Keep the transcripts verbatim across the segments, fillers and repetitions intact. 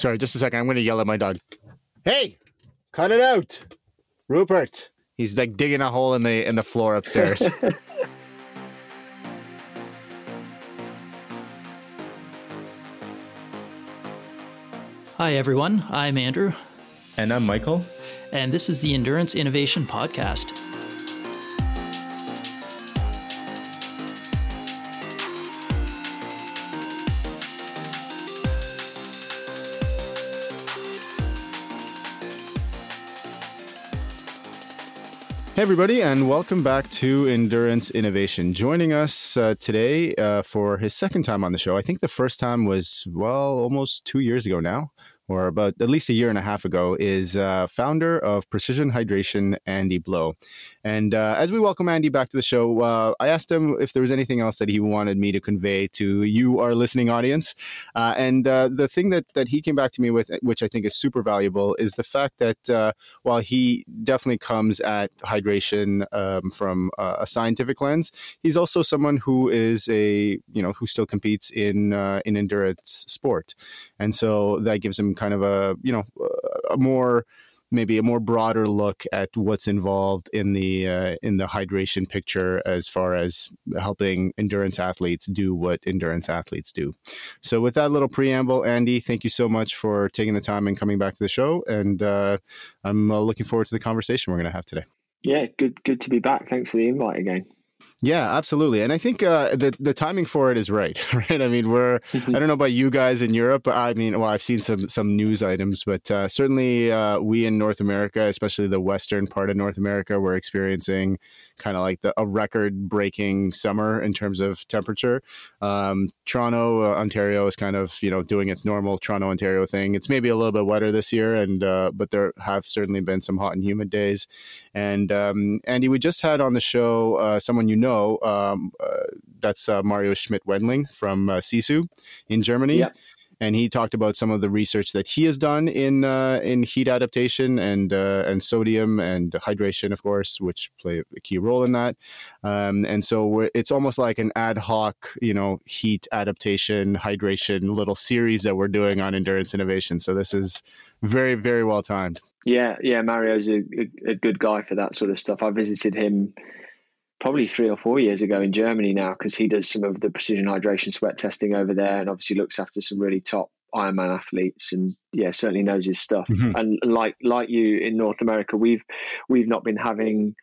Sorry, just a second. I'm going to yell at my dog. Hey, cut it out. Rupert. He's like digging a hole in the in the floor upstairs. Hi, everyone. I'm Andrew. And I'm Michael. And this is the Endurance Innovation Podcast. Hey everybody, and welcome back to Endurance Innovation. Joining us uh, today uh, for his second time on the show. I think the first time was, well, almost two years ago now, or about at least a year and a half ago, is uh, founder of Precision Hydration, Andy Blow. And uh, as we welcome Andy back to the show, uh, I asked him if there was anything else that he wanted me to convey to you, our listening audience. Uh, and uh, the thing that that he came back to me with, which I think is super valuable, is the fact that uh, while he definitely comes at hydration Um, from uh, a scientific lens, he's also someone who is a you know who still competes in uh, in endurance sport, and so that gives him kind of a you know a more maybe a more broader look at what's involved in the uh, in the hydration picture as far as helping endurance athletes do what endurance athletes do. So with that little preamble, Andy, thank you so much for taking the time and coming back to the show, and uh, I'm uh, looking forward to the conversation we're going to have today. Yeah, good good to be back. Thanks for the invite again. Yeah, absolutely. And I think uh, the, the timing for it is right, right? I mean, we're, I don't know about you guys in Europe, but I mean, well, I've seen some some news items, but uh, certainly uh, we in North America, especially the western part of North America, we're experiencing kind of like the, a record-breaking summer in terms of temperature. Um, Toronto, uh, Ontario is kind of, you know, doing its normal Toronto, Ontario thing. It's maybe a little bit wetter this year, and uh, but there have certainly been some hot and humid days. And um, Andy, we just had on the show uh, someone you know, Um, uh, that's uh, Mario Schmidt-Wendling from uh, Sisu in Germany. Yep. And he talked about some of the research that he has done in uh, in heat adaptation and uh, and sodium and hydration, of course, which play a key role in that. Um, and so we're, it's almost like an ad hoc, you know, heat adaptation, hydration little series that we're doing on Endurance Innovation. So this is very, very well timed. Yeah, yeah. Mario's a, a good guy for that sort of stuff. I visited him probably three or four years ago in Germany now, because he does some of the precision hydration sweat testing over there, and obviously looks after some really top Ironman athletes, and yeah, certainly knows his stuff. Mm-hmm. And like like you in North America, we've we've not been having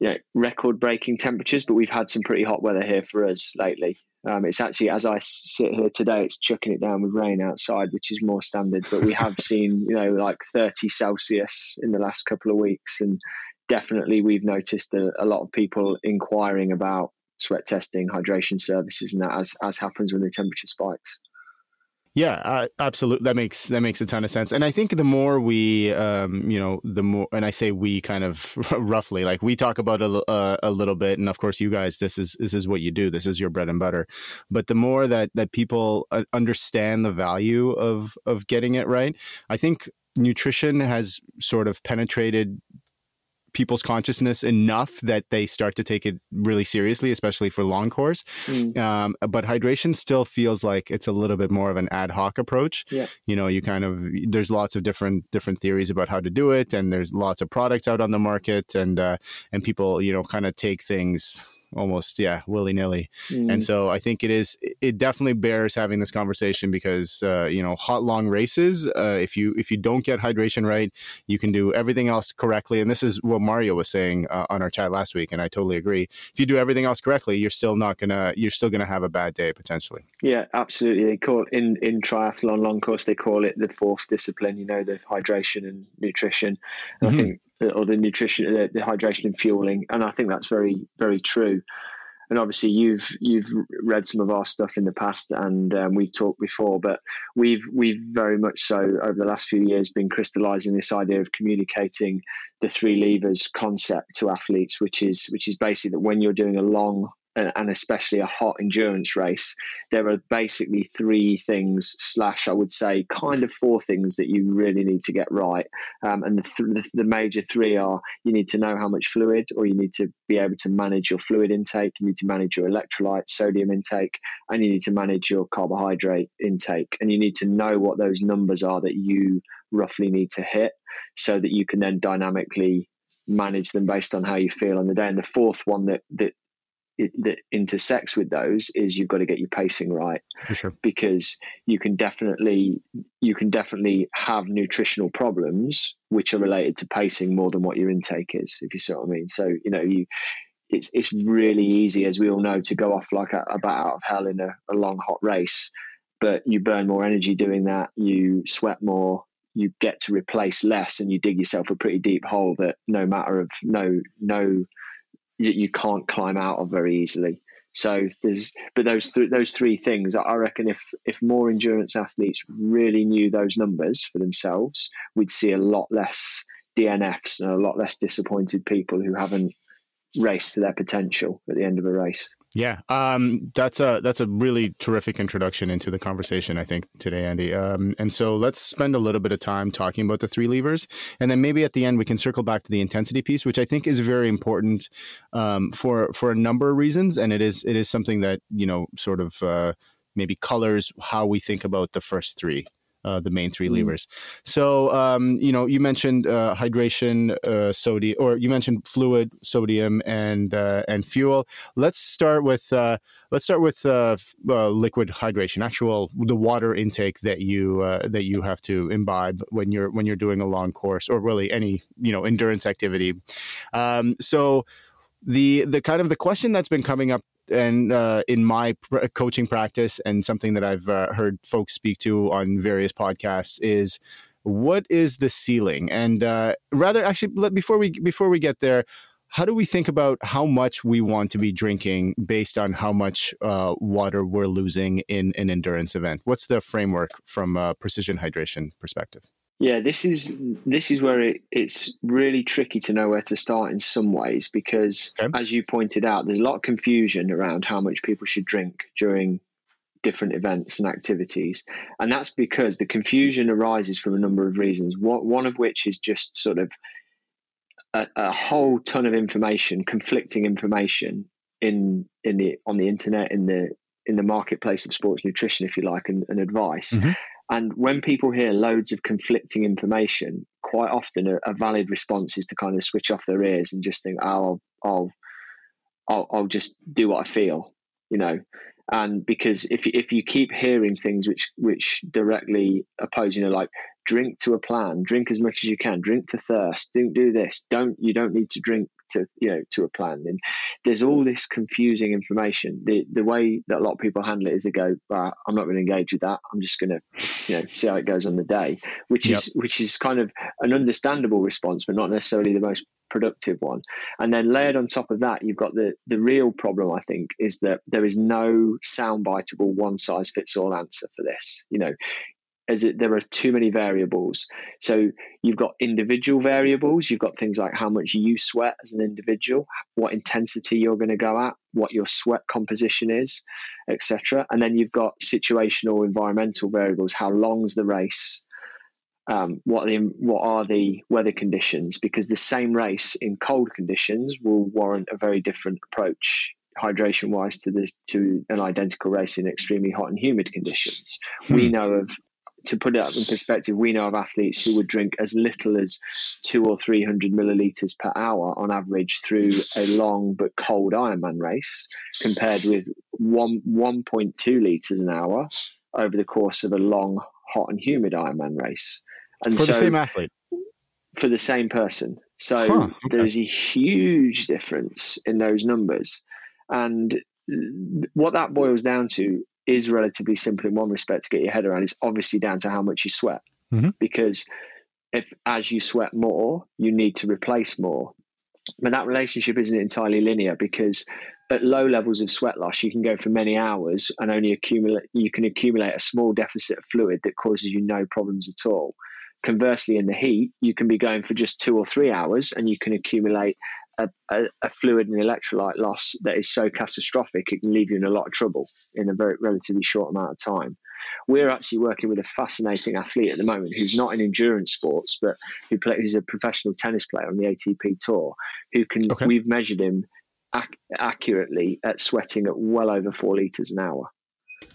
you know record breaking temperatures, but we've had some pretty hot weather here for us lately. Um, it's actually, as I sit here today, it's chucking it down with rain outside, which is more standard. But we have seen you know like thirty Celsius in the last couple of weeks, and definitely we've noticed a, a lot of people inquiring about sweat testing, hydration services, and that as, as happens when the temperature spikes. Yeah, uh, absolutely. That makes that makes a ton of sense. And I think the more we, um, you know, the more, and I say we kind of roughly, like we talk about a, a, a little bit, and of course, you guys, this is this is what you do. This is your bread and butter. But the more that that people understand the value of of getting it right, I think nutrition has sort of penetrated people's consciousness enough that they start to take it really seriously, especially for long course. Mm. Um, but hydration still feels like it's a little bit more of an ad hoc approach. Yeah. You know, you kind of, there's lots of different, different theories about how to do it. And there's lots of products out on the market, and, uh, and people, you know, kind of take things almost, yeah, willy nilly. Mm. And so I think it is, it definitely bears having this conversation, because, uh, you know, hot, long races, uh, if you, if you don't get hydration right, you can do everything else correctly. And this is what Mario was saying uh, on our chat last week. And I totally agree. If you do everything else correctly, you're still not gonna, you're still gonna have a bad day potentially. Yeah, absolutely. They call it in, in triathlon long course, they call it the fourth discipline, you know, the hydration and nutrition. And mm-hmm. I think, or the nutrition, the, the hydration and fueling. And I think that's very, very true. And obviously you've, you've read some of our stuff in the past, and um, we've talked before, but we've, we've very much so over the last few years been crystallizing this idea of communicating the three levers concept to athletes, which is, which is basically that when you're doing a long and especially a hot endurance race, there are basically three things slash I would say kind of four things that you really need to get right. Um, and the, th- the major three are, you need to know how much fluid, or you need to be able to manage your fluid intake, you need to manage your electrolyte, sodium intake, and you need to manage your carbohydrate intake. And you need to know what those numbers are that you roughly need to hit, so that you can then dynamically manage them based on how you feel on the day. And the fourth one that, that, It, that intersects with those is you've got to get your pacing right, for sure, because you can definitely you can definitely have nutritional problems which are related to pacing more than what your intake is, if you see what I mean. So you know, you it's it's really easy, as we all know, to go off like a, a bat out of hell in a, a long hot race, but you burn more energy doing that, you sweat more, you get to replace less, and you dig yourself a pretty deep hole that no matter of no no you can't climb out of very easily. So there's, but those th- those three things, I reckon if if more endurance athletes really knew those numbers for themselves, we'd see a lot less D N Fs and a lot less disappointed people who haven't raced to their potential at the end of a race. Yeah, um, that's a that's a really terrific introduction into the conversation, I think, today, Andy. Um, and so let's spend a little bit of time talking about the three levers, and then maybe at the end we can circle back to the intensity piece, which I think is very important um, for for a number of reasons, and it is it is something that, you know, sort of uh, maybe colors how we think about the first three. Uh, the main three levers. So, um, you know, you mentioned uh, hydration, uh, sodium, or you mentioned fluid, sodium, and uh, and fuel. Let's start with uh, let's start with uh, f- uh, liquid hydration, actual the water intake that you uh, that you have to imbibe when you're when you're doing a long course, or really any, you know, endurance activity. Um, so, the the kind of the question that's been coming up, and uh, in my pr- coaching practice, and something that I've uh, heard folks speak to on various podcasts, is what is the ceiling? And uh, rather, actually, let, before we before we get there, how do we think about how much we want to be drinking based on how much uh, water we're losing in an endurance event? What's the framework from a precision hydration perspective? Yeah, this is this is where it, it's really tricky to know where to start in some ways, because okay. as you pointed out, there's a lot of confusion around how much people should drink during different events and activities. And that's because the confusion arises from a number of reasons, what, one of which is just sort of a, a whole ton of information, conflicting information in in the on the internet, in the in the marketplace of sports nutrition, if you like, and, and advice. Mm-hmm. And when people hear loads of conflicting information, quite often a, a valid response is to kind of switch off their ears and just think, oh, I'll, I'll, I'll, I'll just do what I feel, you know. And because if if you keep hearing things which which directly oppose, you know, like drink to a plan, drink as much as you can, drink to thirst, don't do this, don't you don't need to drink to, you know, to a plan. And there's all this confusing information. The the way that a lot of people handle it is they go, well, I'm not going to engage with that. I'm just going to, you know, see how it goes on the day, which yep. is which is kind of an understandable response, but not necessarily the most productive one. And then layered on top of that, you've got the the real problem, I think, is that there is no soundbiteable one size fits all answer for this. You know, as it, there are too many variables. So you've got individual variables. You've got things like how much you sweat as an individual, what intensity you're going to go at, what your sweat composition is, et cetera. And then you've got situational, environmental variables. How long's the race? Um, what the, what are the weather conditions? Because the same race in cold conditions will warrant a very different approach, hydration-wise, to this to an identical race in extremely hot and humid conditions. Hmm. We know of. To put it up in perspective, we know of athletes who would drink as little as two or three hundred milliliters per hour on average through a long but cold Ironman race, compared with one one point two liters an hour over the course of a long, hot and humid Ironman race. And for so, the same athlete, for the same person, so huh, okay. there's a huge difference in those numbers, and what that boils down to is relatively simple in one respect to get your head around. It's obviously down to how much you sweat, mm-hmm. because if as you sweat more, you need to replace more. But that relationship isn't entirely linear, because at low levels of sweat loss, you can go for many hours and only accumulate, you can accumulate a small deficit of fluid that causes you no problems at all. Conversely, in the heat, you can be going for just two or three hours and you can accumulate a, a, a fluid and electrolyte loss that is so catastrophic, it can leave you in a lot of trouble in a very relatively short amount of time. We're actually working with a fascinating athlete at the moment who's not in endurance sports, but who play, who's a professional tennis player on the A T P tour, who can, okay. we've measured him ac- accurately at sweating at well over four litres an hour.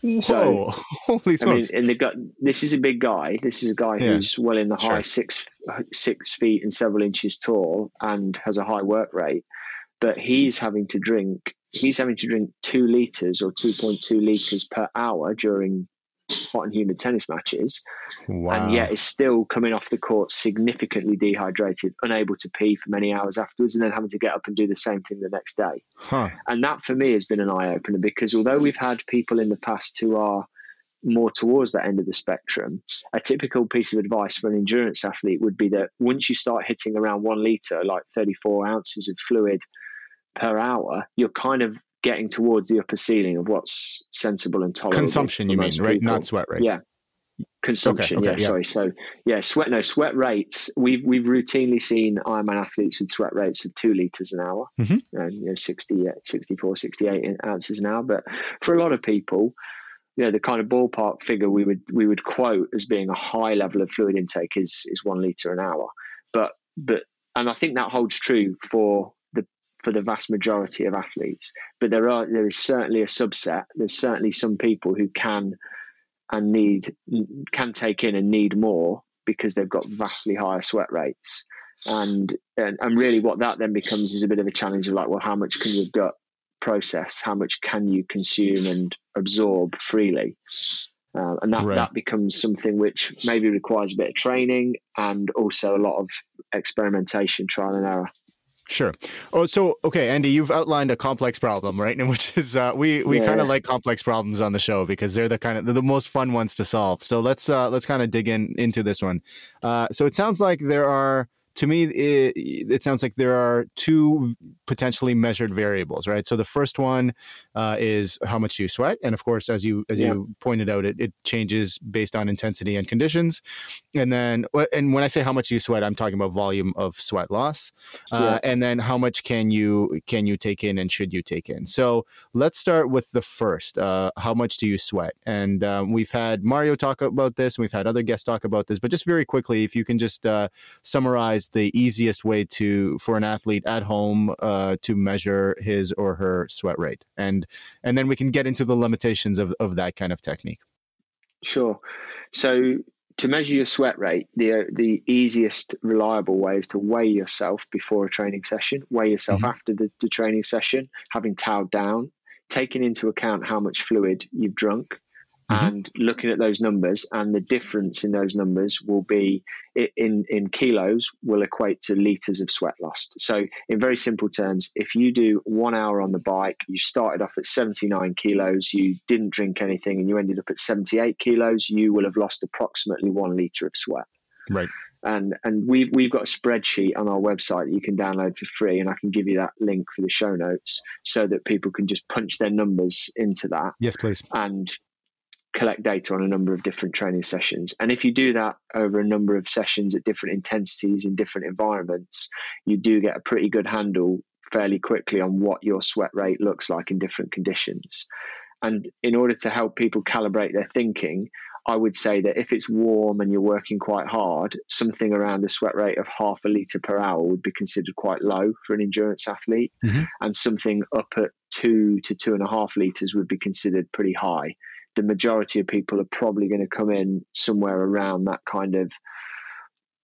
Whoa. So, holy smokes. I mean, in the gut, this is a big guy. This is a guy yeah. who's well in the high sure. six six feet and several inches tall and has a high work rate. But he's having to drink, he's having to drink two litres or two point two litres per hour during hot and humid tennis matches. Wow. And yet is still coming off the court significantly dehydrated, unable to pee for many hours afterwards, and then having to get up and do the same thing the next day. Huh. And that for me has been an eye-opener, because although we've had people in the past who are more towards that end of the spectrum, a typical piece of advice for an endurance athlete would be that once you start hitting around one litre, like thirty-four ounces of fluid per hour, you're kind of getting towards the upper ceiling of what's sensible and tolerable. Consumption, you mean, people. Right? Not sweat rate. Yeah. Consumption. Okay, okay, yeah, yeah. Sorry. So yeah, sweat, no sweat rates. We've, we've routinely seen Ironman athletes with sweat rates of two liters an hour, mm-hmm. and, you know, sixty, sixty-four, sixty-eight ounces an hour. But for a lot of people, you know, the kind of ballpark figure we would, we would quote as being a high level of fluid intake is, is one liter an hour. But, but, and I think that holds true for, for the vast majority of athletes, but there are there is certainly a subset. There's certainly some people who can and need can take in and need more because they've got vastly higher sweat rates, and and, and really what that then becomes is a bit of a challenge of like, well, how much can your gut process? How much can you consume and absorb freely? Uh, and that, right. that becomes something which maybe requires a bit of training and also a lot of experimentation, trial and error. Sure. Oh, so, okay, Andy, you've outlined a complex problem, right? And which is, uh, we, we yeah. kind of like complex problems on the show because they're the kind of, they're the most fun ones to solve. So let's, uh, let's kind of dig in into this one. Uh, so it sounds like there are, to me, it, it sounds like there are two potentially measured variables, right? So the first one, uh, is how much you sweat. And of course, as you, as yeah. you pointed out, it, it changes based on intensity and conditions. And then, and when I say how much you sweat, I'm talking about volume of sweat loss, uh, yeah. and then how much can you, can you take in and should you take in? So let's start with the first, uh, how much do you sweat? And, um, we've had Mario talk about this, and we've had other guests talk about this, but just very quickly, if you can just, uh, summarize the easiest way to, for an athlete at home, uh, to measure his or her sweat rate. And, and then we can get into the limitations of, of that kind of technique. Sure. So, to measure your sweat rate, the the easiest reliable way is to weigh yourself before a training session, weigh yourself mm-hmm. after the, the training session, having towed down, taking into account how much fluid you've drunk, mm-hmm. and looking at those numbers. And the difference in those numbers will be, in, in kilos, will equate to litres of sweat lost. So in very simple terms, if you do one hour on the bike, you started off at seventy-nine kilos, you didn't drink anything, and you ended up at seventy-eight kilos, you will have lost approximately one litre of sweat. Right. And and we've, we've got a spreadsheet on our website that you can download for free, and I can give you that link for the show notes so that people can just punch their numbers into that. Yes, please. And collect data on a number of different training sessions. And if you do that over a number of sessions at different intensities in different environments, you do get a pretty good handle fairly quickly on what your sweat rate looks like in different conditions. And in order to help people calibrate their thinking, I would say that if it's warm and you're working quite hard, something around a sweat rate of half a litre per hour would be considered quite low for an endurance athlete. Mm-hmm. And something up at two to two and a half litres would be considered pretty high. The majority of people are probably going to come in somewhere around that kind of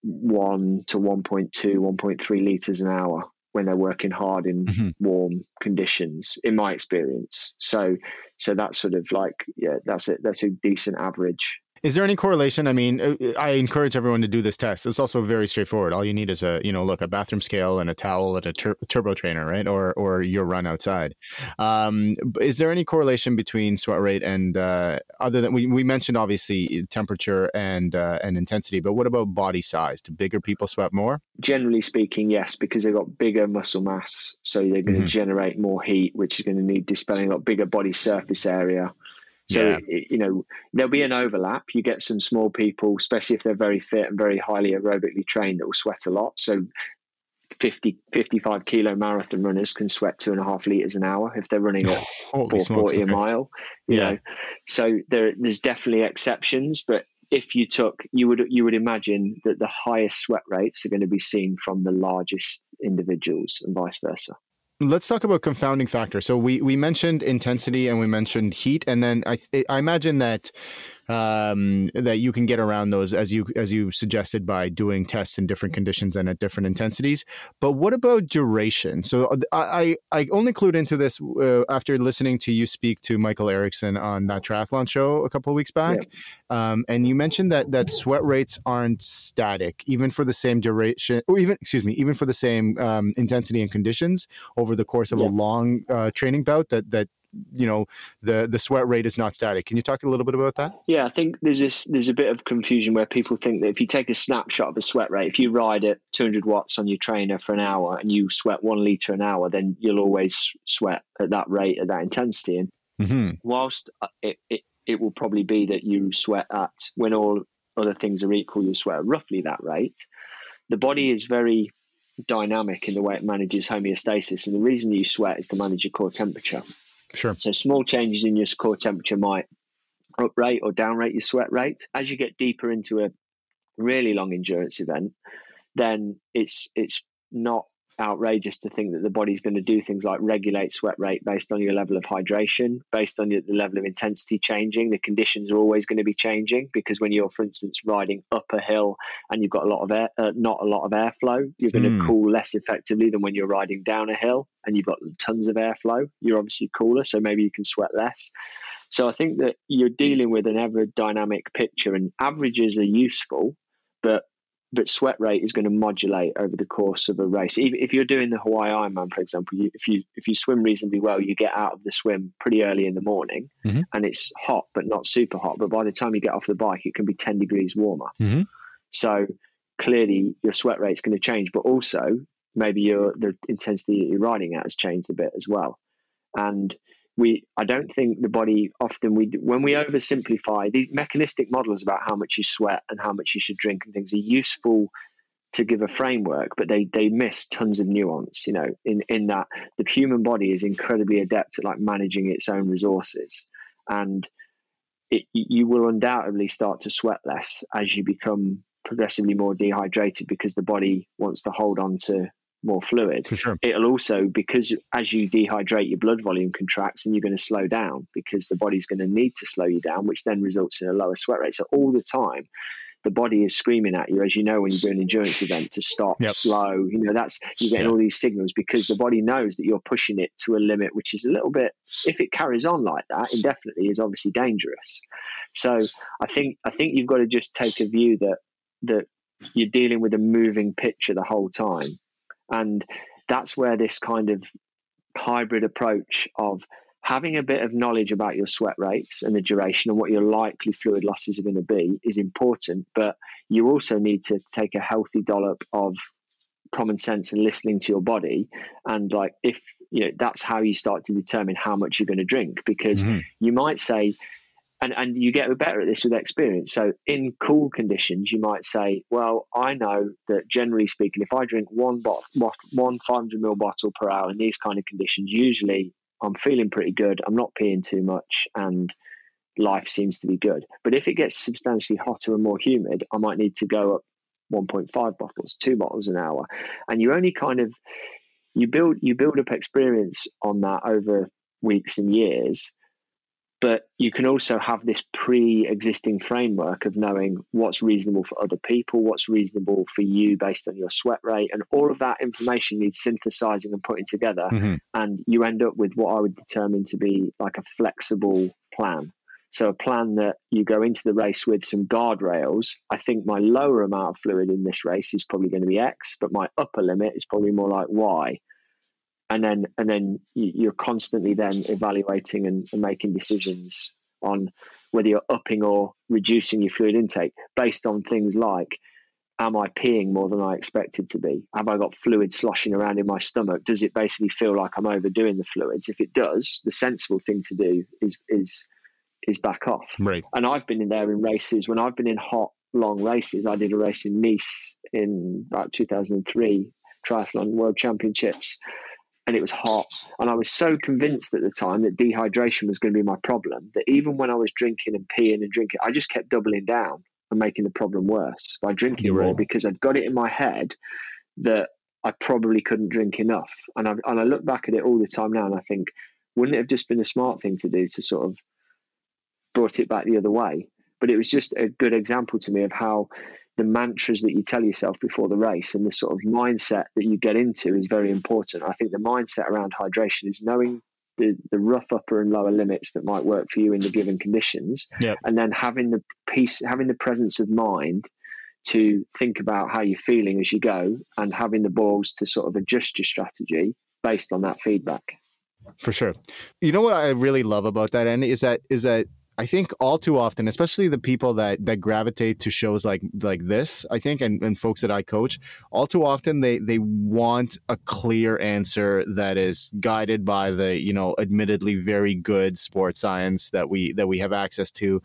one to one point two, one point three litres an hour when they're working hard in mm-hmm. warm conditions, in my experience. So, so that's sort of like, yeah, that's it. That's a decent average. Is there any correlation? I mean, I encourage everyone to do this test. It's also very straightforward. All you need is a, you know, look, a bathroom scale and a towel and a tur- turbo trainer, right? Or or your run outside. Um, is there any correlation between sweat rate and uh, other than we, we mentioned, obviously, temperature and uh, and intensity, but what about body size? Do bigger people sweat more? Generally speaking, yes, because they've got bigger muscle mass. So they're going mm-hmm. to generate more heat, which is going to need dispelling, a bigger body surface area. So, yeah. it, you know, there'll be an overlap. You get some small people, especially if they're very fit and very highly aerobically trained, that will sweat a lot. So fifty, fifty-five kilo marathon runners can sweat two and a half liters an hour if they're running at four forty a mile, you yeah. know. So there, there's definitely exceptions, but if you took, you would, you would imagine that the highest sweat rates are going to be seen from the largest individuals and vice versa. Let's talk about confounding factor. So we, we mentioned intensity and we mentioned heat, and then I I imagine that um, that you can get around those as you as you suggested by doing tests in different conditions and at different intensities. But what about duration? So I I, I only clued into this uh, after listening to you speak to Michael Erickson on that triathlon show a couple of weeks back, yeah. um, and you mentioned that that sweat rates aren't static, even for the same duration, or even excuse me, even for the same um, intensity and conditions. Over the course of yeah. a long uh, training bout, that that you know the the sweat rate is not static. Can you talk a little bit about that? Yeah, I think there's this there's a bit of confusion where people think that if you take a snapshot of a sweat rate, if you ride at two hundred watts on your trainer for an hour and you sweat one liter an hour, then you'll always sweat at that rate, at that intensity. And mm-hmm. whilst it, it it will probably be that you sweat at, when all other things are equal, you sweat at roughly that rate. The body is very dynamic in the way it manages homeostasis, and the reason you sweat is to manage your core temperature. Sure. So small changes in your core temperature might uprate or downrate your sweat rate. As you get deeper into a really long endurance event, then it's it's not outrageous to think that the body's going to do things like regulate sweat rate based on your level of hydration, based on your, the level of intensity changing. The conditions are always going to be changing, because when you're, for instance, riding up a hill and you've got a lot of air, uh, not a lot of airflow, you're going mm. to cool less effectively than when you're riding down a hill and you've got tons of airflow. You're obviously cooler, so maybe you can sweat less. So I think that you're dealing with an ever dynamic picture, and averages are useful, but but sweat rate is going to modulate over the course of a race. Even if you're doing the Hawaii Ironman, for example, you, if you if you swim reasonably well, you get out of the swim pretty early in the morning, mm-hmm. and it's hot, but not super hot. But by the time you get off the bike, it can be ten degrees warmer. Mm-hmm. So clearly your sweat rate's going to change, but also maybe your the intensity that you're riding at has changed a bit as well. And we, I don't think the body often, we when we oversimplify, these mechanistic models about how much you sweat and how much you should drink and things are useful to give a framework, but they they miss tons of nuance, you know, in, in that the human body is incredibly adept at like managing its own resources. And it, you will undoubtedly start to sweat less as you become progressively more dehydrated, because the body wants to hold on to more fluid. For sure. It'll also, because as you dehydrate, your blood volume contracts and you're going to slow down, because the body's going to need to slow you down, which then results in a lower sweat rate. So all the time the body is screaming at you, as you know, when you do an endurance event, to stop, yep. slow, you know, that's, you're getting yep. all these signals, because the body knows that you're pushing it to a limit, which is a little bit, if it carries on like that indefinitely, is obviously dangerous. So I think I think you've got to just take a view that that you're dealing with a moving picture the whole time. And that's where this kind of hybrid approach of having a bit of knowledge about your sweat rates and the duration and what your likely fluid losses are going to be is important. But you also need to take a healthy dollop of common sense and listening to your body. And like, if you know, that's how you start to determine how much you're going to drink, because mm-hmm. you might say, and, and you get better at this with experience. So in cool conditions, you might say, well, I know that generally speaking, if I drink one bot, one five hundred milliliter bottle per hour in these kind of conditions, usually I'm feeling pretty good. I'm not peeing too much and life seems to be good. But if it gets substantially hotter and more humid, I might need to go up one point five bottles, two bottles an hour. And you only kind of, you build, you build up experience on that over weeks and years. But you can also have this pre-existing framework of knowing what's reasonable for other people, what's reasonable for you based on your sweat rate. And all of that information needs synthesizing and putting together. Mm-hmm. And you end up with what I would determine to be like a flexible plan. So a plan that you go into the race with some guardrails. I think my lower amount of fluid in this race is probably going to be X, but my upper limit is probably more like Y. And then, and then you're constantly then evaluating and, and making decisions on whether you're upping or reducing your fluid intake based on things like, am I peeing more than I expected to be? Have I got fluid sloshing around in my stomach? Does it basically feel like I'm overdoing the fluids? If it does, the sensible thing to do is is is back off. Right. And I've been in there in races when I've been in hot, long races. I did a race in Nice in about two thousand three. Triathlon World Championships, and it was hot. And I was so convinced at the time that dehydration was going to be my problem that even when I was drinking and peeing and drinking, I just kept doubling down and making the problem worse by drinking more, right, because I'd got it in my head that I probably couldn't drink enough. And I, and I look back at it all the time now and I think, wouldn't it have just been a smart thing to do to sort of brought it back the other way? But it was just a good example to me of how the mantras that you tell yourself before the race and the sort of mindset that you get into is very important. I think the mindset around hydration is knowing the, the rough upper and lower limits that might work for you in the given conditions. Yep. And then having the peace, having the presence of mind to think about how you're feeling as you go and having the balls to sort of adjust your strategy based on that feedback. For sure. You know what I really love about that, Andy, is that is that I think all too often, especially the people that that gravitate to shows like like this, I think, and, and folks that I coach, all too often they they want a clear answer that is guided by the, you know, admittedly very good sports science that we that we have access to,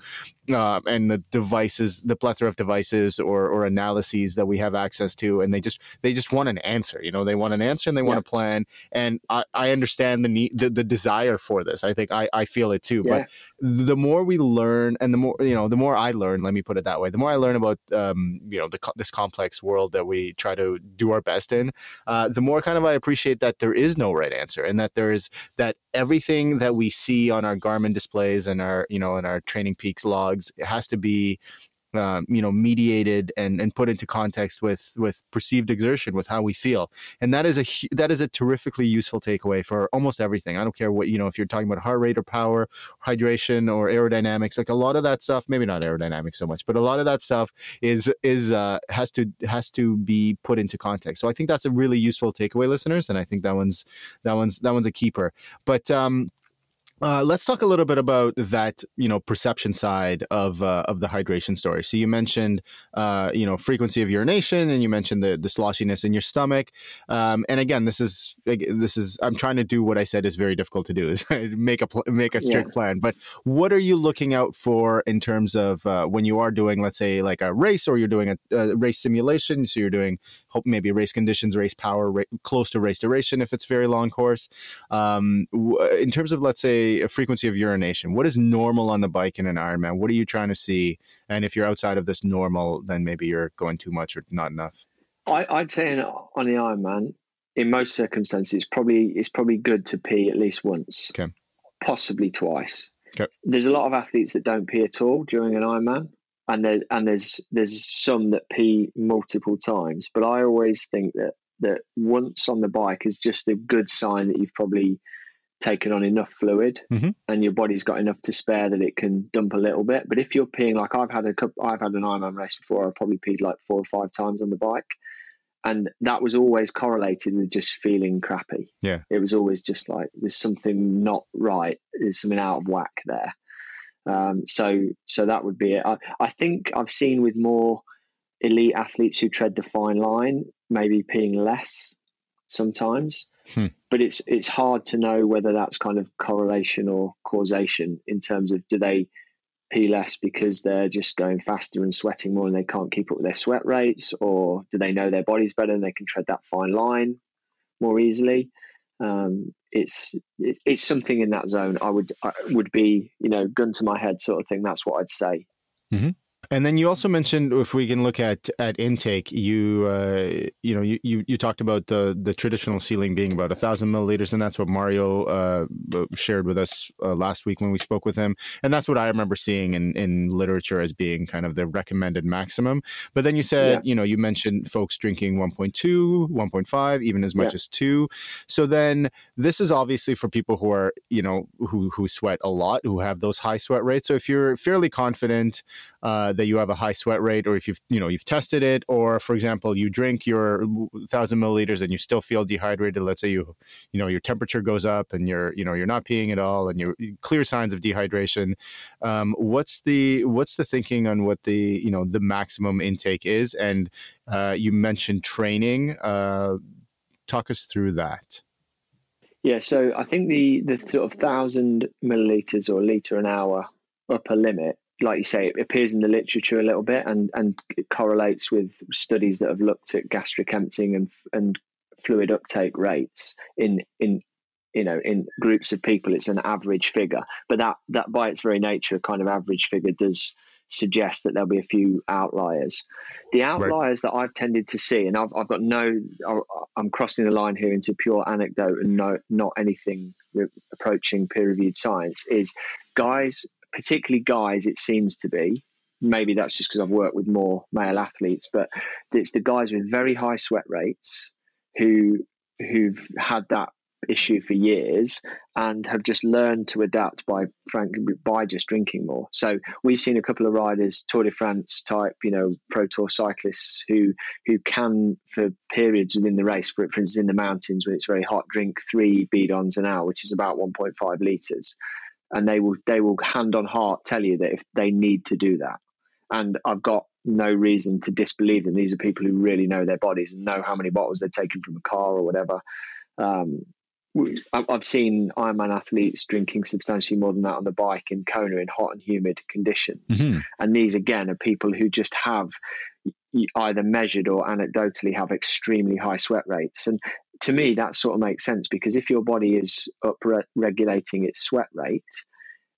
uh, and the devices, the plethora of devices or or analyses that we have access to, and they just they just want an answer, you know, they want an answer and they yeah. want a plan, and I, I understand the need, the, the desire for this. I think I I feel it too, yeah. but the more we learn, and the more you know, the more I learn. Let me put it that way. The more I learn about um, you know the, this complex world that we try to do our best in, uh, the more kind of I appreciate that there is no right answer, and that there is that everything that we see on our Garmin displays and our you know and our Training Peaks logs, it has to be um, you know mediated and and put into context with with perceived exertion, with how we feel, and that is a that is a terrifically useful takeaway for almost everything. I don't care what you know if you're talking about heart rate or power, hydration or aerodynamics. Like a lot of that stuff, maybe not aerodynamics so much, but a lot of that stuff is is uh, has to has to be put into context. So I think that's a really useful takeaway, listeners, and I think that one's that one's that one's a keeper. But um, Uh, let's talk a little bit about that, you know, perception side of uh, of the hydration story. So you mentioned, uh, you know, frequency of urination, and you mentioned the, the sloshiness in your stomach. Um, and again, this is this is I'm trying to do what I said is very difficult to do, is make a pl- make a strict yeah. plan. But what are you looking out for in terms of uh, when you are doing, let's say, like a race, or you're doing a, a race simulation? So you're doing hope maybe race conditions, race power, ra- close to race duration if it's very long course. Um, w- in terms of, let's say, a frequency of urination. What is normal on the bike in an Ironman? What are you trying to see? And if you're outside of this normal, then maybe you're going too much or not enough. I, I'd say in, on the Ironman, in most circumstances, probably it's probably good to pee at least once, okay, possibly twice. Okay. There's a lot of athletes that don't pee at all during an Ironman, and there, and there's there's some that pee multiple times. But I always think that that once on the bike is just a good sign that you've probably taken on enough fluid, mm-hmm, and your body's got enough to spare that it can dump a little bit. But if you're peeing, like I've had a couple, I've had an Ironman race before, I probably peed like four or five times on the bike, and that was always correlated with just feeling crappy. Yeah, it was always just like there's something not right, there's something out of whack there. Um, so so that would be it. I, I think I've seen with more elite athletes who tread the fine line, maybe peeing less sometimes. Hmm. But it's it's hard to know whether that's kind of correlation or causation in terms of do they pee less because they're just going faster and sweating more and they can't keep up with their sweat rates, or do they know their bodies better and they can tread that fine line more easily? Um, it's it, it's something in that zone. I would I would be you know gun to my head sort of thing. That's what I'd say. Mm-hmm. And then you also mentioned, if we can look at, at intake, you uh, you know you, you, you talked about the the traditional ceiling being about a thousand milliliters, and that's what Mario uh, shared with us uh, last week when we spoke with him, and that's what I remember seeing in, in literature as being kind of the recommended maximum. But then you said, yeah. you know, you mentioned folks drinking one point two, one point five, even as much yeah. as two. So then this is obviously for people who are you know who who sweat a lot, who have those high sweat rates. So if you're fairly confident Uh, that you have a high sweat rate, or if you've you know you've tested it, or for example you drink your thousand milliliters and you still feel dehydrated. Let's say you you know your temperature goes up and you're you know you're not peeing at all, and you're clear signs of dehydration. Um, what's the what's the thinking on what the you know the maximum intake is? And uh, you mentioned training. Uh, talk us through that. Yeah, so I think the the sort of thousand milliliters or liter an hour upper limit, like you say, it appears in the literature a little bit, and, and it correlates with studies that have looked at gastric emptying and and fluid uptake rates in in you know in groups of people, it's an average figure, but that that by its very nature, a kind of average figure does suggest that there'll be a few outliers. The outliers right. that I've tended to see, and I've, I've got no, I'm crossing the line here into pure anecdote and no, not anything approaching peer-reviewed science, is guys, particularly guys, it seems to be, maybe that's just because I've worked with more male athletes, but it's the guys with very high sweat rates who who've had that issue for years and have just learned to adapt by frankly by just drinking more. So we've seen a couple of riders, Tour de France type, you know, pro tour cyclists who who can for periods within the race, for instance in the mountains when it's very hot, drink three bidons an hour, which is about one point five litres, and they will they will hand on heart tell you that if they need to do that. And I've got no reason to disbelieve them. These are people who really know their bodies and know how many bottles they're taking from a car or whatever. um I've seen Ironman athletes drinking substantially more than that on the bike in Kona in hot and humid conditions. Mm-hmm. And these, again, are people who just have either measured or anecdotally have extremely high sweat rates. And to me, that sort of makes sense, because if your body is up-regulating its sweat rate,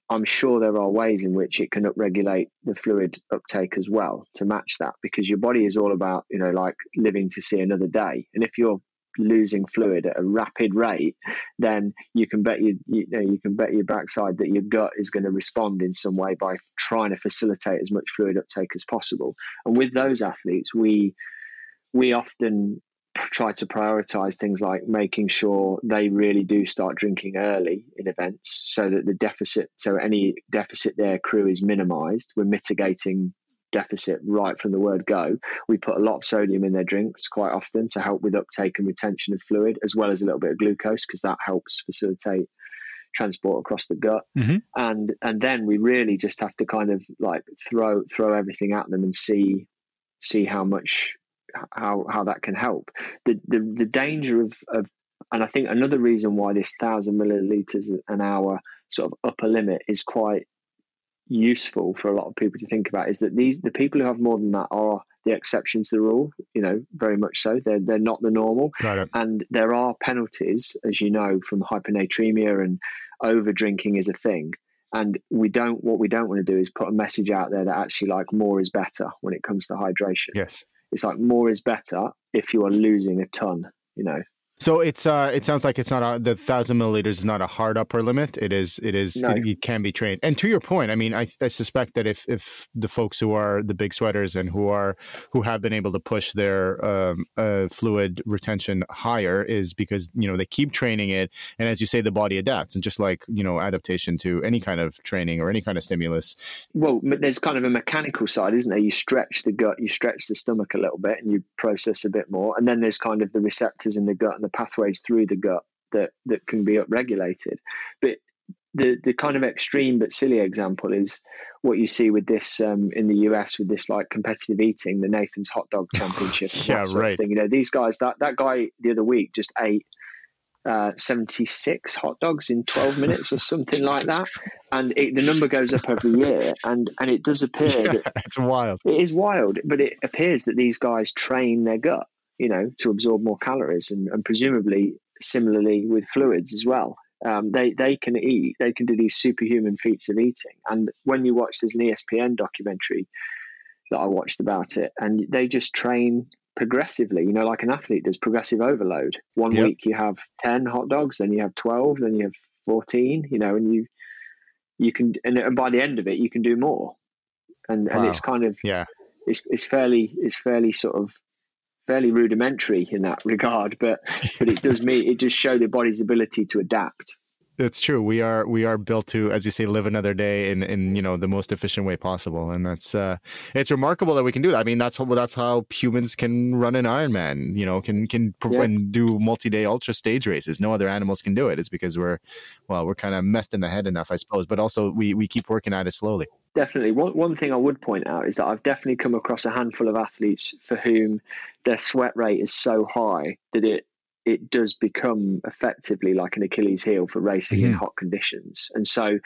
I'm sure there are ways in which it can upregulate the fluid uptake as well to match that, because your body is all about, you know, like living to see another day. And if you're losing fluid at a rapid rate, then you can bet you you know you can bet your backside that your gut is going to respond in some way by trying to facilitate as much fluid uptake as possible. And with those athletes, we we often try to prioritize things like making sure they really do start drinking early in events, so that the deficit, so any deficit their crew is minimized. We're mitigating deficit right from the word go. We put a lot of sodium in their drinks quite often to help with uptake and retention of fluid, as well as a little bit of glucose, because that helps facilitate transport across the gut. Mm-hmm. And and then we really just have to kind of like throw throw everything at them and see see how much how how that can help. The the, the danger of of and I think another reason why this thousand milliliters an hour sort of upper limit is quite useful for a lot of people to think about, is that these the people who have more than that are the exception to the rule, you know, very much so. They're they're not the normal. Got it. And there are penalties, as you know, from hypernatremia, and over drinking is a thing. And we don't what we don't want to do is put a message out there that actually like more is better when it comes to hydration. Yes. It's like more is better if you are losing a ton, you know. So it's uh, it sounds like it's not a, the thousand milliliters is not a hard upper limit. It is it is no. it, it can be trained. And to your point, I mean, I, I suspect that if if the folks who are the big sweaters and who are who have been able to push their um, uh, fluid retention higher is because, you know, they keep training it, and as you say, the body adapts. And just like, you know, adaptation to any kind of training or any kind of stimulus. Well, there's kind of a mechanical side, isn't there? You stretch the gut, you stretch the stomach a little bit, and you process a bit more. And then there's kind of the receptors in the gut and the pathways through the gut that that can be upregulated. But the the kind of extreme but silly example is what you see with this um in the U S with this like competitive eating, the Nathan's hot dog championship. yeah, right. Thing. You know, these guys, that that guy the other week just ate uh seventy-six hot dogs in twelve minutes or something like that. And it, the number goes up every year, and and it does appear yeah, that it's wild. It is wild, but it appears that these guys train their gut, you know, to absorb more calories, and, and presumably similarly with fluids as well. Um, they they can eat, they can do these superhuman feats of eating. And when you watch, there's an E S P N documentary that I watched about it, and they just train progressively, you know, like an athlete does progressive overload. One yep. week you have ten hot dogs, then you have twelve, then you have fourteen, you know, and you you can, and, and by the end of it, you can do more. And wow. and it's kind of yeah, it's it's fairly it's fairly sort of. fairly rudimentary in that regard, but but it does mean it just show the body's ability to adapt. It's true. We are we are built to, as you say, live another day in in you know the most efficient way possible, and that's uh, it's remarkable that we can do that. I mean, that's how that's how humans can run an Ironman. You know, can can yeah. and do multi-day ultra stage races. No other animals can do it. It's because we're well, we're kind of messed in the head enough, I suppose. But also, we we keep working at it slowly. Definitely. One one thing I would point out is that I've definitely come across a handful of athletes for whom their sweat rate is so high that it it does become effectively like an Achilles heel for racing mm-hmm. in hot conditions. And so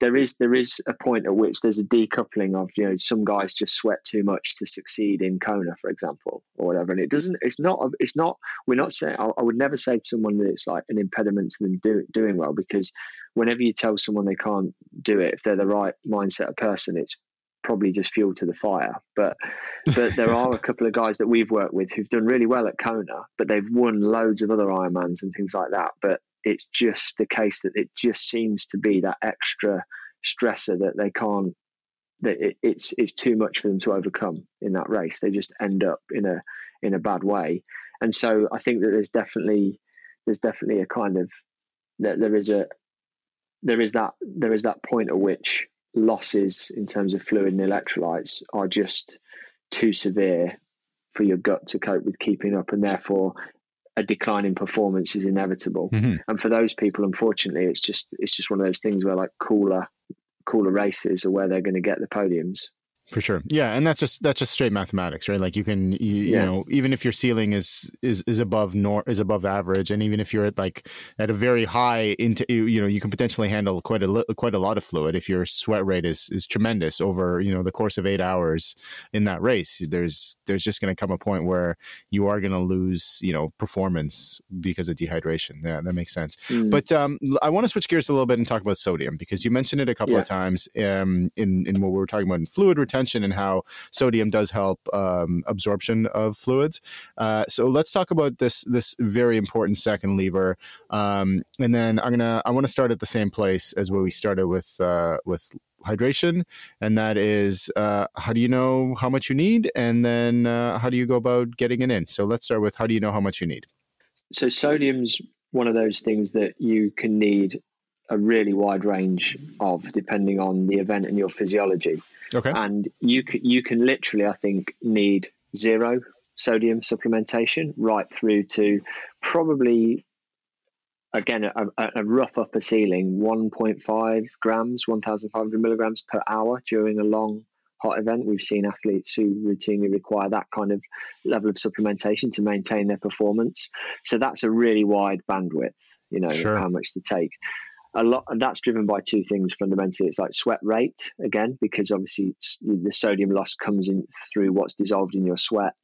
there is there is a point at which there's a decoupling of, you know, some guys just sweat too much to succeed in Kona, for example, or whatever. And it doesn't, it's not, it's not, we're not saying, I would never say to someone that it's like an impediment to them do, doing well, because whenever you tell someone they can't do it, if they're the right mindset of person, it's probably just fuel to the fire. But but there are a couple of guys that we've worked with who've done really well at Kona, but they've won loads of other Ironmans and things like that. But it's just the case that it just seems to be that extra stressor that they can't, that it, it's it's too much for them to overcome in that race. They just end up in a in a bad way. And so I think that there's definitely there's definitely a kind of that there is a there is that there is that point at which losses in terms of fluid and electrolytes are just too severe for your gut to cope with keeping up, and therefore a decline in performance is inevitable. Mm-hmm. And for those people, unfortunately, it's just it's just one of those things where like cooler cooler races are where they're going to get the podiums. For sure. Yeah. And that's just, that's just straight mathematics, right? Like you can, you, yeah. you know, even if your ceiling is, is, is above nor is above average. And even if you're at like at a very high into, you know, you can potentially handle quite a, li- quite a lot of fluid. If your sweat rate is, is tremendous over, you know, the course of eight hours in that race, there's, there's just going to come a point where you are going to lose, you know, performance because of dehydration. Yeah. That makes sense. Mm. But um, I want to switch gears a little bit and talk about sodium, because you mentioned it a couple yeah. of times um, in, in what we were talking about in fluid retention and how sodium does help um, absorption of fluids. Uh, so let's talk about this this very important second lever. Um, and then I'm gonna I want to start at the same place as where we started with uh, with hydration, and that is uh, how do you know how much you need, and then uh, how do you go about getting it in? So let's start with how do you know how much you need. So sodium's one of those things that you can need a really wide range of depending on the event and your physiology. Okay. And you can, you can literally, I think, need zero sodium supplementation right through to probably, again, a, a rough upper ceiling, one point five grams, one thousand five hundred milligrams per hour during a long, hot event. We've seen athletes who routinely require that kind of level of supplementation to maintain their performance. So that's a really wide bandwidth, you know, sure. how much to take. A lot, and that's driven by two things fundamentally. It's like sweat rate, again, because obviously the sodium loss comes in through what's dissolved in your sweat.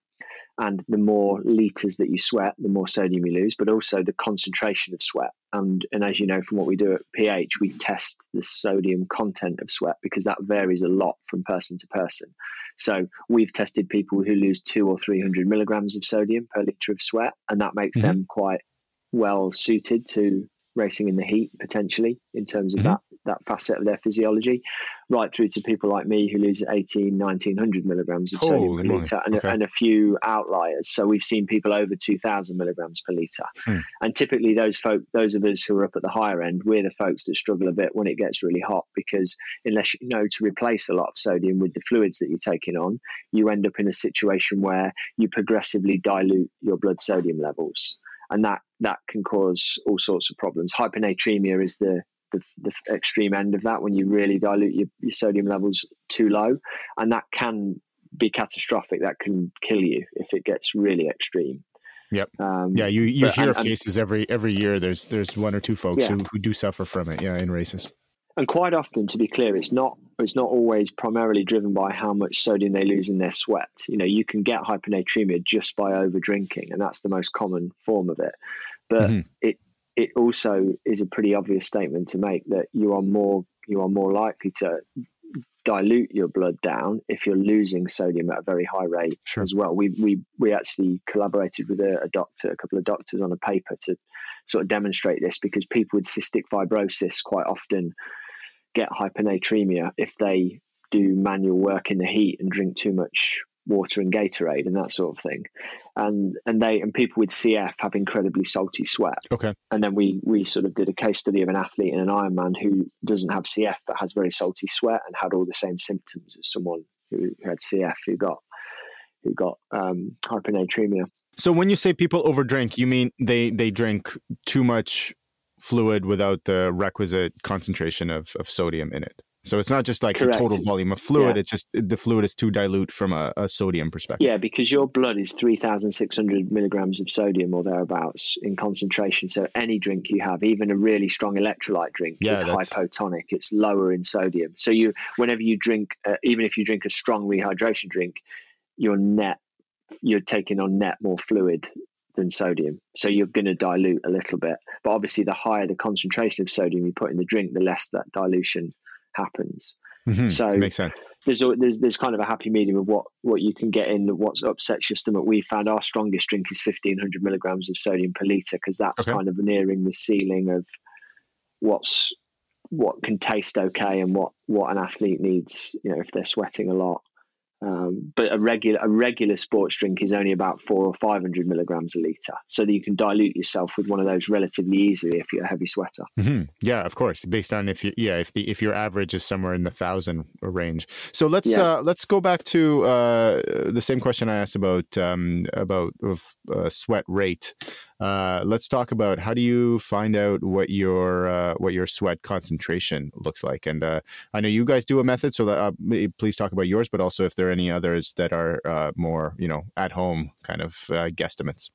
And the more liters that you sweat, the more sodium you lose, but also the concentration of sweat. And and as you know, from what we do at P H, we test the sodium content of sweat because that varies a lot from person to person. So we've tested people who lose two or three hundred milligrams of sodium per liter of sweat, and that makes mm-hmm. them quite well suited to racing in the heat, potentially, in terms of mm-hmm. that that facet of their physiology, right through to people like me who lose eighteen, nineteen hundred milligrams of sodium per litre and, okay. and a few outliers. So we've seen people over two thousand milligrams per litre. Hmm. And typically those folk, those of us who are up at the higher end, we're the folks that struggle a bit when it gets really hot, because unless you know to replace a lot of sodium with the fluids that you're taking on, you end up in a situation where you progressively dilute your blood sodium levels. And that, that can cause all sorts of problems. Hyponatremia is the, the, the extreme end of that, when you really dilute your, your sodium levels too low. And that can be catastrophic. That can kill you if it gets really extreme. Yep. Um, yeah, you, you but, hear and, of cases every every year. There's there's one or two folks yeah. who, who do suffer from it, yeah, in races. And quite often, to be clear, it's not it's not always primarily driven by how much sodium they lose in their sweat. You know, you can get hyponatremia just by over drinking, and that's the most common form of it. But mm-hmm. it it also is a pretty obvious statement to make that you are more you are more likely to dilute your blood down if you're losing sodium at a very high rate sure. as well. We we we actually collaborated with a, a doctor, a couple of doctors on a paper to sort of demonstrate this, because people with cystic fibrosis quite often get hyponatremia if they do manual work in the heat and drink too much water and Gatorade and that sort of thing. And and they and people with C F have incredibly salty sweat. Okay. And then we we sort of did a case study of an athlete in an Ironman who doesn't have C F but has very salty sweat and had all the same symptoms as someone who, who had C F who got who got um, hyponatremia. So when you say people overdrink, you mean they they drink too much fluid without the requisite concentration of, of sodium in it. So it's not just like Correct. the total volume of fluid. Yeah. It's just the fluid is too dilute from a, a sodium perspective. Yeah, because your blood is three thousand six hundred milligrams of sodium or thereabouts in concentration. So any drink you have, even a really strong electrolyte drink, yeah, is that's... hypotonic. It's lower in sodium. So you, whenever you drink, uh, even if you drink a strong rehydration drink, your net, you're taking on net more fluid than sodium, so you're going to dilute a little bit. But obviously the higher the concentration of sodium you put in the drink, the less that dilution happens. Mm-hmm. So makes sense. There's, there's there's kind of a happy medium of what what you can get in, what upsets your stomach. We found our strongest drink is fifteen hundred milligrams of sodium per liter, because that's okay. kind of nearing the ceiling of what's what can taste okay and what what an athlete needs, you know, if they're sweating a lot. Um, but a regular a regular sports drink is only about four or five hundred milligrams a liter, so that you can dilute yourself with one of those relatively easily if you're a heavy sweater. Mm-hmm. Yeah, of course. Based on if you yeah if the if your average is somewhere in the thousand range. So let's yeah. uh, let's go back to uh, the same question I asked about um, about of, uh, sweat rate. Uh, let's talk about how do you find out what your uh, what your sweat concentration looks like. And uh, I know you guys do a method, so uh, please talk about yours. But also, if there are any others that are uh, more, you know, at home kind of uh, guesstimates.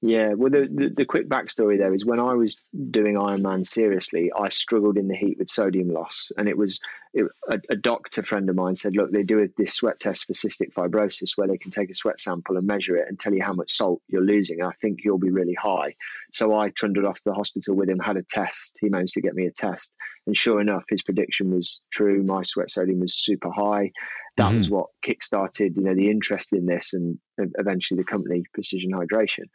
Yeah, well, the, the the quick backstory there is when I was doing Ironman seriously, I struggled in the heat with sodium loss, and it was it, a, a doctor friend of mine said, look, they do a, this sweat test for cystic fibrosis where they can take a sweat sample and measure it and tell you how much salt you're losing. I think you'll be really high. So I trundled off to the hospital with him, had a test. He managed to get me a test, and sure enough, his prediction was true. My sweat sodium was super high. That mm-hmm. was what kickstarted, you know, the interest in this and eventually the company Precision Hydration.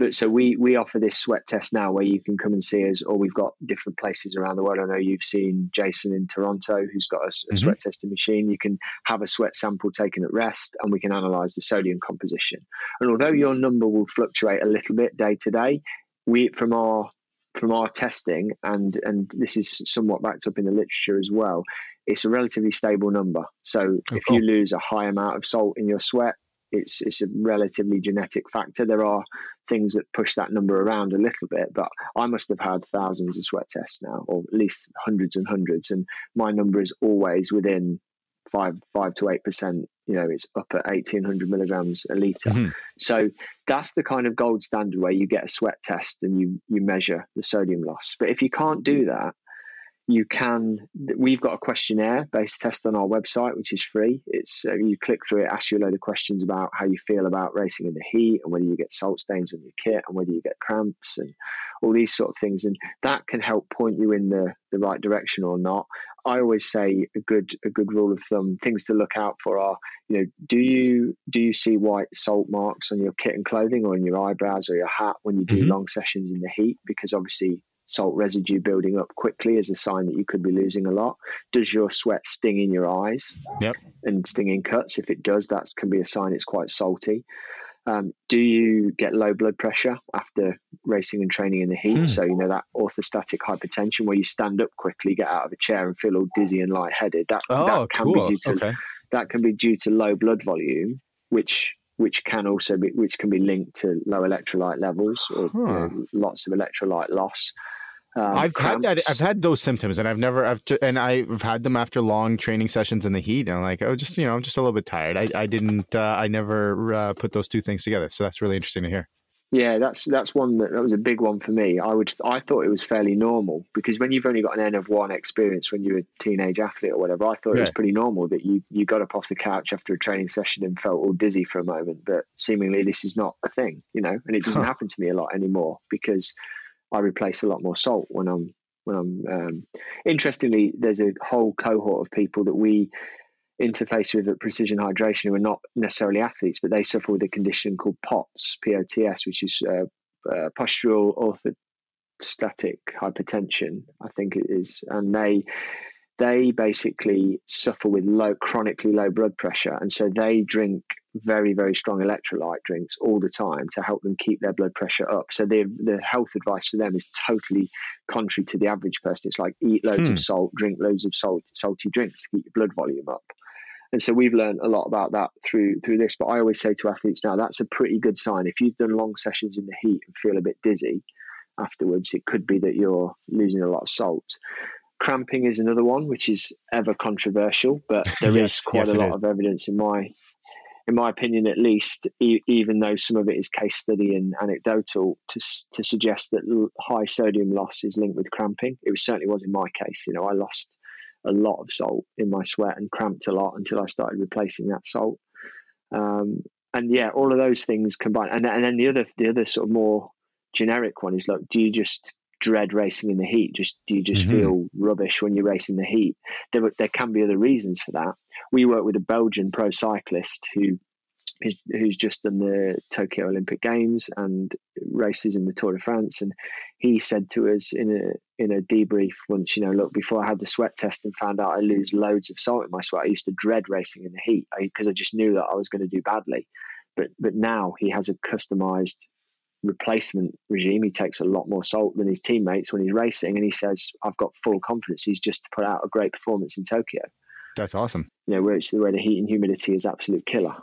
But so we we offer this sweat test now where you can come and see us, or we've got different places around the world. I know you've seen Jason in Toronto who's got a, a mm-hmm. sweat testing machine. You can have a sweat sample taken at rest and we can analyze the sodium composition. And although your number will fluctuate a little bit day to day, we from our from our testing, and and this is somewhat backed up in the literature as well, it's a relatively stable number. So oh, if cool. you lose a high amount of salt in your sweat, it's it's a relatively genetic factor. There are things that push that number around a little bit, but I must have had thousands of sweat tests now, or at least hundreds and hundreds, and my number is always within five five to eight percent. You know, it's up at eighteen hundred milligrams a liter. Mm-hmm. So that's the kind of gold standard where you get a sweat test and you you measure the sodium loss. But if you can't do that, you can, we've got a questionnaire based test on our website, which is free. It's uh, you click through it, asks you a load of questions about how you feel about racing in the heat and whether you get salt stains on your kit and whether you get cramps and all these sort of things. And that can help point you in the, the right direction or not. I always say a good, a good rule of thumb, things to look out for are, you know, do you, do you see white salt marks on your kit and clothing or in your eyebrows or your hat when you do mm-hmm. long sessions in the heat? Because obviously salt residue building up quickly is a sign that you could be losing a lot. Does your sweat sting in your eyes? Yep. And sting in cuts? If it does, that can be a sign it's quite salty. Um, do you get low blood pressure after racing and training in the heat? Mm. So, you know, that orthostatic hypertension where you stand up quickly, get out of a chair and feel all dizzy and lightheaded. That, oh, that can cool. be due to, okay. that can be due to low blood volume, which which can also be which can be linked to low electrolyte levels or huh. you know, lots of electrolyte loss. Um, I've cramps. had that. I've had those symptoms, and I've never. I've ju- and I've had them after long training sessions in the heat. And I'm like, oh, just you know, I'm just a little bit tired. I, I didn't. Uh, I never uh, put those two things together. So that's really interesting to hear. Yeah, that's that's one that, that was a big one for me. I would. I thought it was fairly normal because when you've only got an N of one experience when you're a teenage athlete or whatever, I thought yeah. it was pretty normal that you you got up off the couch after a training session and felt all dizzy for a moment. But seemingly, this is not a thing, you know, and it doesn't huh. happen to me a lot anymore because I replace a lot more salt when I'm when I'm um, interestingly, there's a whole cohort of people that we interface with at Precision Hydration who are not necessarily athletes, but they suffer with a condition called POTS, P O T S, which is uh, uh, postural orthostatic hypertension, I think it is, and they they basically suffer with low, chronically low blood pressure, and so they drink very, very strong electrolyte drinks all the time to help them keep their blood pressure up. So the the health advice for them is totally contrary to the average person. It's like eat loads hmm. of salt, drink loads of salt, salty drinks to keep your blood volume up. And so we've learned a lot about that through through this. But I always say to athletes now, that's a pretty good sign. If you've done long sessions in the heat and feel a bit dizzy afterwards, it could be that you're losing a lot of salt. Cramping is another one, which is ever controversial, but there yes, is quite yes, a lot is. of evidence in my in my opinion, at least, e- even though some of it is case study and anecdotal, to to suggest that l- high sodium loss is linked with cramping. It was, certainly was in my case. You know, I lost a lot of salt in my sweat and cramped a lot until I started replacing that salt. Um, and yeah, all of those things combined. And, and then the other the other sort of more generic one is, like, do you just dread racing in the heat? Just do you just mm-hmm. feel rubbish when you're racing the heat? There, there can be other reasons for that. We work with a Belgian pro cyclist who who's just done the Tokyo Olympic Games and races in the Tour de France, and he said to us in a in a debrief once, you know, look, before I had the sweat test and found out I lose loads of salt in my sweat, I used to dread racing in the heat because I, I just knew that I was going to do badly. But but now he has a customized replacement regime. He takes a lot more salt than his teammates when he's racing, and he says, I've got full confidence he's just to put out a great performance in Tokyo. That's awesome. You know, where it's where the heat and humidity is absolute killer.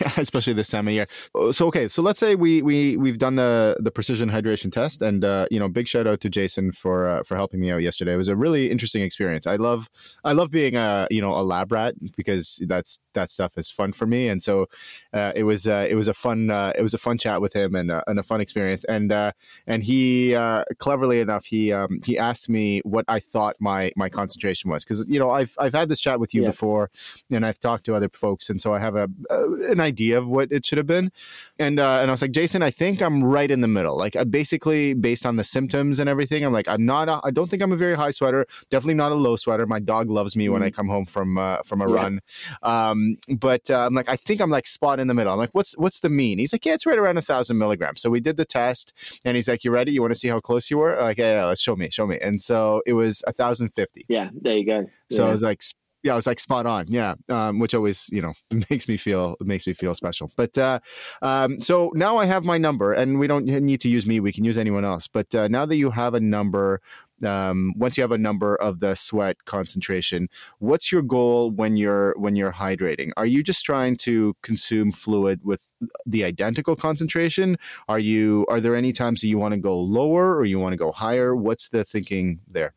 Yeah, especially this time of year. So, okay, so let's say we we we've done the the precision hydration test, and uh, you know, big shout out to Jason for uh, for helping me out yesterday. It was a really interesting experience. I love I love being a you know a lab rat, because that's that stuff is fun for me. And so uh, it was uh, it was a fun uh, it was a fun chat with him, and uh, and a fun experience. And uh, and he uh, cleverly enough he um, he asked me what I thought my my concentration was, because you know I've I've had this chat with you yeah. before, and I've talked to other folks, and so I have a, a an idea of what it should have been. And uh, and I was like, Jason, I think I'm right in the middle. Like, I basically, based on the symptoms and everything, I'm like, I'm not, a, I don't think I'm a very high sweater, definitely not a low sweater. My dog loves me mm. when I come home from uh, from a yeah. run. Um, but uh, I'm like, I think I'm like spot in the middle. I'm like, what's what's the mean? He's like, yeah, it's right around a thousand milligrams. So we did the test, and he's like, you ready? You want to see how close you were? I'm like, yeah, yeah, let's show me, show me. And so it was a thousand fifty. Yeah, there you go. Yeah. So I was like, yeah, I was like spot on. Yeah. Um, which always, you know, makes me feel, makes me feel special. But uh, um, so now I have my number, and we don't need to use me. We can use anyone else. But uh, now that you have a number, um, once you have a number of the sweat concentration, what's your goal when you're, when you're hydrating? Are you just trying to consume fluid with the identical concentration? Are you, are there any times that you want to go lower or you want to go higher? What's the thinking there?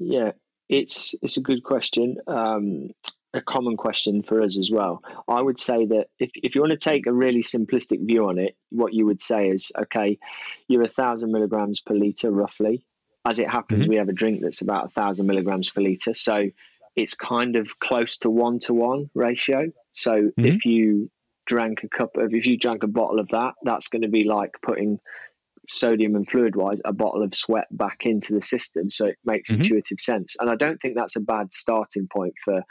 Yeah. It's it's a good question, um, a common question for us as well. I would say that if if you want to take a really simplistic view on it, what you would say is, okay, you're a thousand milligrams per liter roughly. As it happens, mm-hmm. we have a drink that's about a thousand milligrams per liter, so it's kind of close to one to one ratio. So mm-hmm. if you drank a cup of, if you drank a bottle of that, that's going to be like putting sodium and fluid wise a bottle of sweat back into the system, so it makes mm-hmm. intuitive sense. And I don't think that's a bad starting point for,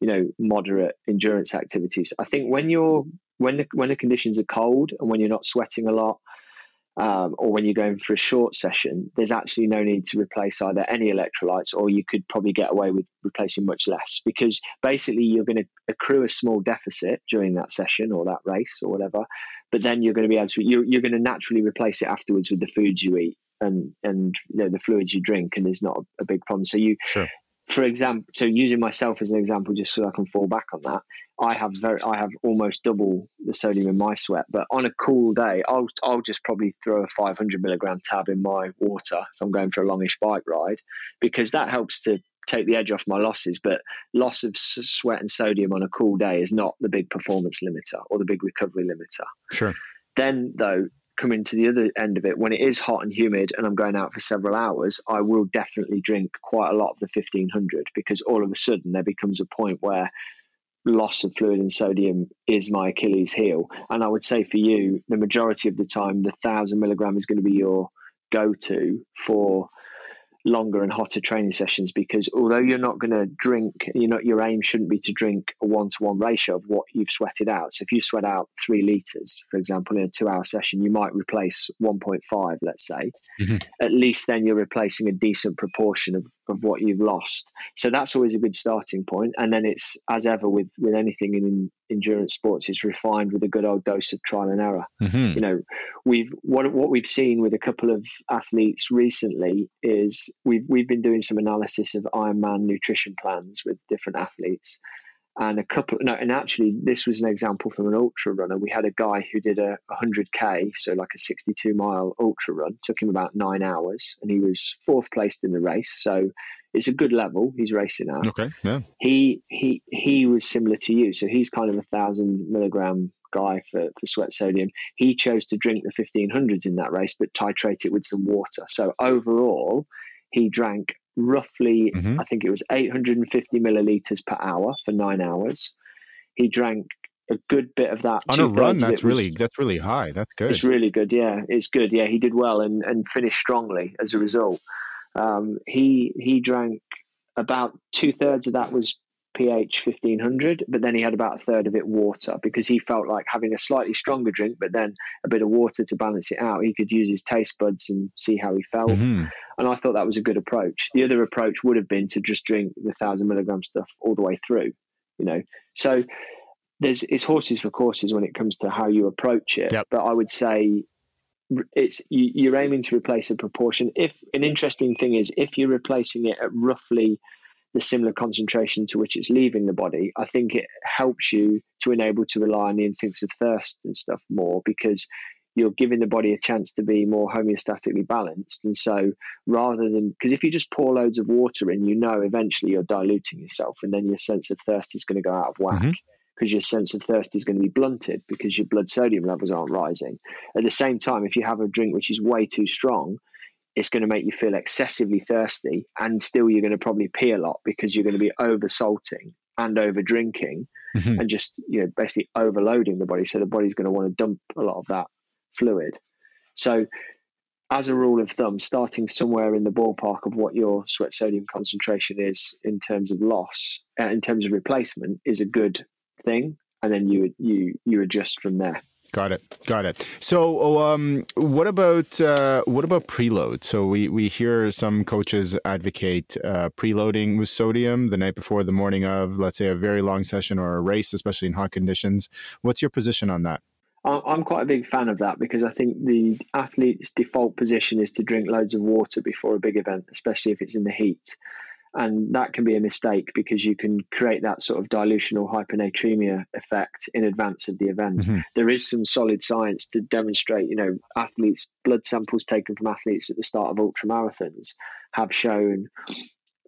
you know, moderate endurance activities. I think when you're when the when the conditions are cold and when you're not sweating a lot, um, or when you're going for a short session, there's actually no need to replace either any electrolytes, or you could probably get away with replacing much less, because basically you're going to accrue a small deficit during that session or that race or whatever. But then you're going to be able to, you're, you're going to naturally replace it afterwards with the foods you eat and, and you know, the fluids you drink, and there's not a big problem. So you, sure. for example, so using myself as an example, just so I can fall back on that, I have very, I have almost double the sodium in my sweat, but on a cool day, I'll, I'll just probably throw a five hundred milligram tab in my water if I'm going for a longish bike ride, because that helps to take the edge off my losses. But loss of s- sweat and sodium on a cool day is not the big performance limiter or the big recovery limiter. Sure. Then though, coming to the other end of it, when it is hot and humid and I'm going out for several hours, I will definitely drink quite a lot of the fifteen hundred, because all of a sudden there becomes a point where loss of fluid and sodium is my Achilles heel. And I would say for you, the majority of the time, the thousand milligram is going to be your go-to for longer and hotter training sessions, because although you're not going to drink, you know, your aim shouldn't be to drink a one-to-one ratio of what you've sweated out. So if you sweat out three liters, for example, in a two-hour session, you might replace one point five, let's say. Mm-hmm. At least then you're replacing a decent proportion of, of what you've lost. So that's always a good starting point. And then it's, as ever with with anything in endurance sports, it's refined with a good old dose of trial and error. Mm-hmm. You know, we've what what we've seen with a couple of athletes recently is we've we've been doing some analysis of Ironman nutrition plans with different athletes, and a couple no and actually this was an example from an ultra runner. We had a guy who did a one hundred k, so like a sixty-two mile ultra run, took him about nine hours, and he was fourth placed in the race, so it's a good level he's racing at. Okay, yeah. He he he was similar to you, so he's kind of a thousand milligram guy for, for sweat sodium. He chose to drink the fifteen hundreds in that race, but titrate it with some water. So overall, he drank roughly, mm-hmm. I think it was eight hundred fifty milliliters per hour for nine hours. He drank a good bit of that. On a run, that's was, really that's really high. That's good. It's really good, yeah. It's good, yeah. He did well and, and finished strongly as a result. Um, he he drank about two thirds of that was pH fifteen hundred, but then he had about a third of it water because he felt like having a slightly stronger drink, but then a bit of water to balance it out. He could use his taste buds and see how he felt. Mm-hmm. And I thought that was a good approach. The other approach would have been to just drink the thousand milligram stuff all the way through, you know. So there's it's horses for courses when it comes to how you approach it. Yep. But I would say it's you, you're aiming to replace a proportion. If an interesting thing is if you're replacing it at roughly the similar concentration to which it's leaving the body, I think it helps you to enable to rely on the instincts of thirst and stuff more, because you're giving the body a chance to be more homeostatically balanced. And so rather than, because if you just pour loads of water in, you know, eventually you're diluting yourself and then your sense of thirst is going to go out of whack. Mm-hmm. Because your sense of thirst is going to be blunted because your blood sodium levels aren't rising. At the same time, if you have a drink which is way too strong, it's going to make you feel excessively thirsty, and still you're going to probably pee a lot because you're going to be over salting and over drinking, mm-hmm. and just, you know, basically overloading the body. So the body's going to want to dump a lot of that fluid. So as a rule of thumb, starting somewhere in the ballpark of what your sweat sodium concentration is in terms of loss, uh, in terms of replacement, is a good thing, and then you you you adjust from there. Got it. Got it. So, um, what about uh, what about preload? So we we hear some coaches advocate uh, preloading with sodium the night before, the morning of, let's say, a very long session or a race, especially in hot conditions. What's your position on that? I'm quite a big fan of that because I think the athlete's default position is to drink loads of water before a big event, especially if it's in the heat. And that can be a mistake because you can create that sort of dilution or hyponatremia effect in advance of the event. Mm-hmm. There is some solid science to demonstrate, you know, athletes, blood samples taken from athletes at the start of ultramarathons have shown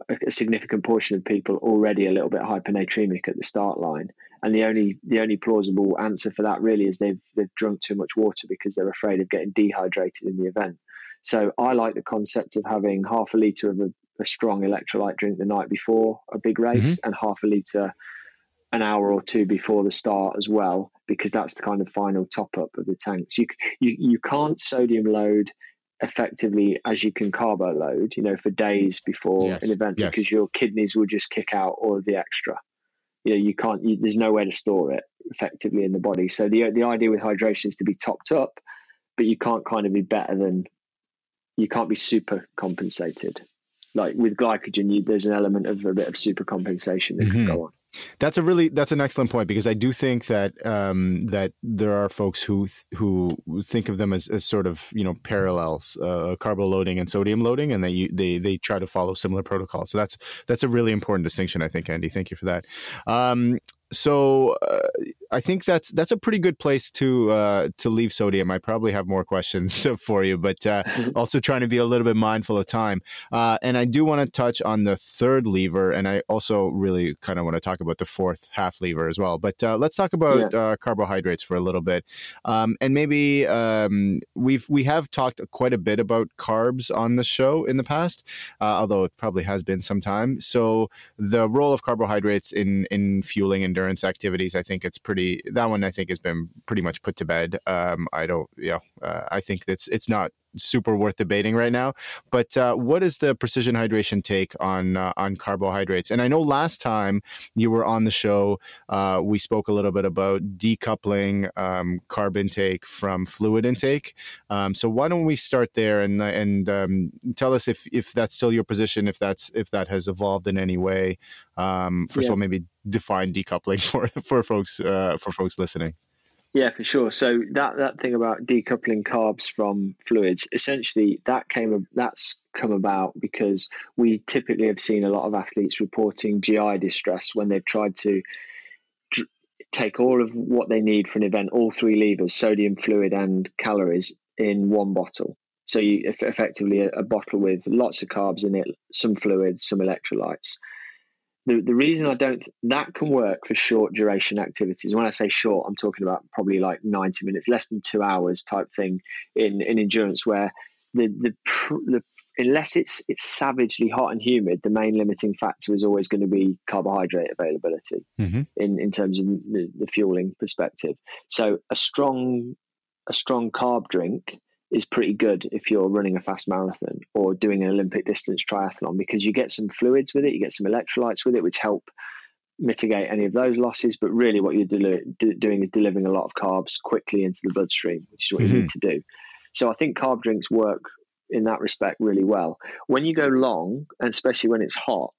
a, a significant portion of people already a little bit hyponatremic at the start line. And the only the only plausible answer for that really is they've they've drunk too much water because they're afraid of getting dehydrated in the event. So I like the concept of having half a litre of a a strong electrolyte drink the night before a big race, mm-hmm. and half a litre an hour or two before the start as well, because that's the kind of final top up of the tanks. You you you can't sodium load effectively as you can carbo load, you know, for days before yes. an event yes. because your kidneys will just kick out all of the extra. You know, you can't. You, there's nowhere to store it effectively in the body. So the the idea with hydration is to be topped up, but you can't kind of be better than. You can't be super compensated. Like with glycogen, you, there's an element of a bit of super compensation that can mm-hmm. go on. That's a really that's an excellent point, because I do think that um, that there are folks who who think of them as, as sort of, you know, parallels, uh, carbo loading and sodium loading, and they they they try to follow similar protocols. So that's that's a really important distinction, I think, Andy. Thank you for that. Um, so uh, I think that's that's a pretty good place to uh, to leave sodium. I probably have more questions for you, but uh, also trying to be a little bit mindful of time. Uh, and I do want to touch on the third lever, and I also really kind of want to talk about the fourth half lever as well, but uh, let's talk about yeah. uh, carbohydrates for a little bit, um, and maybe um, we've we have talked quite a bit about carbs on the show in the past, uh, although it probably has been some time. So the role of carbohydrates in in fueling endurance activities, I think it's pretty that one I think has been pretty much put to bed. Um, I don't, yeah, you know, uh, I think that's it's not super worth debating right now. But uh, what is the Precision Hydration take on uh, on carbohydrates? And I know last time you were on the show, uh, we spoke a little bit about decoupling um, carb intake from fluid intake. Um, so why don't we start there and and um, tell us if if that's still your position, if that's if that has evolved in any way. Um, first yeah. of all, maybe define decoupling for for folks uh, for folks listening. Yeah, for sure. So that, that thing about decoupling carbs from fluids, essentially that came that's come about because we typically have seen a lot of athletes reporting G I distress when they've tried to d- take all of what they need for an event, all three levers, sodium, fluid, and calories, in one bottle. So you effectively a, a bottle with lots of carbs in it, some fluids, some electrolytes. The the reason I don't, that can work for short duration activities. When I say short, I'm talking about probably like ninety minutes, less than two hours type thing in, in endurance, where the, the, the unless it's it's savagely hot and humid, the main limiting factor is always going to be carbohydrate availability mm-hmm. in, in terms of the, the fueling perspective. So a strong a strong carb drink is pretty good if you're running a fast marathon or doing an Olympic distance triathlon, because you get some fluids with it, you get some electrolytes with it, which help mitigate any of those losses. But really what you're deli- do- doing is delivering a lot of carbs quickly into the bloodstream, which is what mm-hmm. you need to do. So I think carb drinks work in that respect really well. When you go long, and especially when it's hot,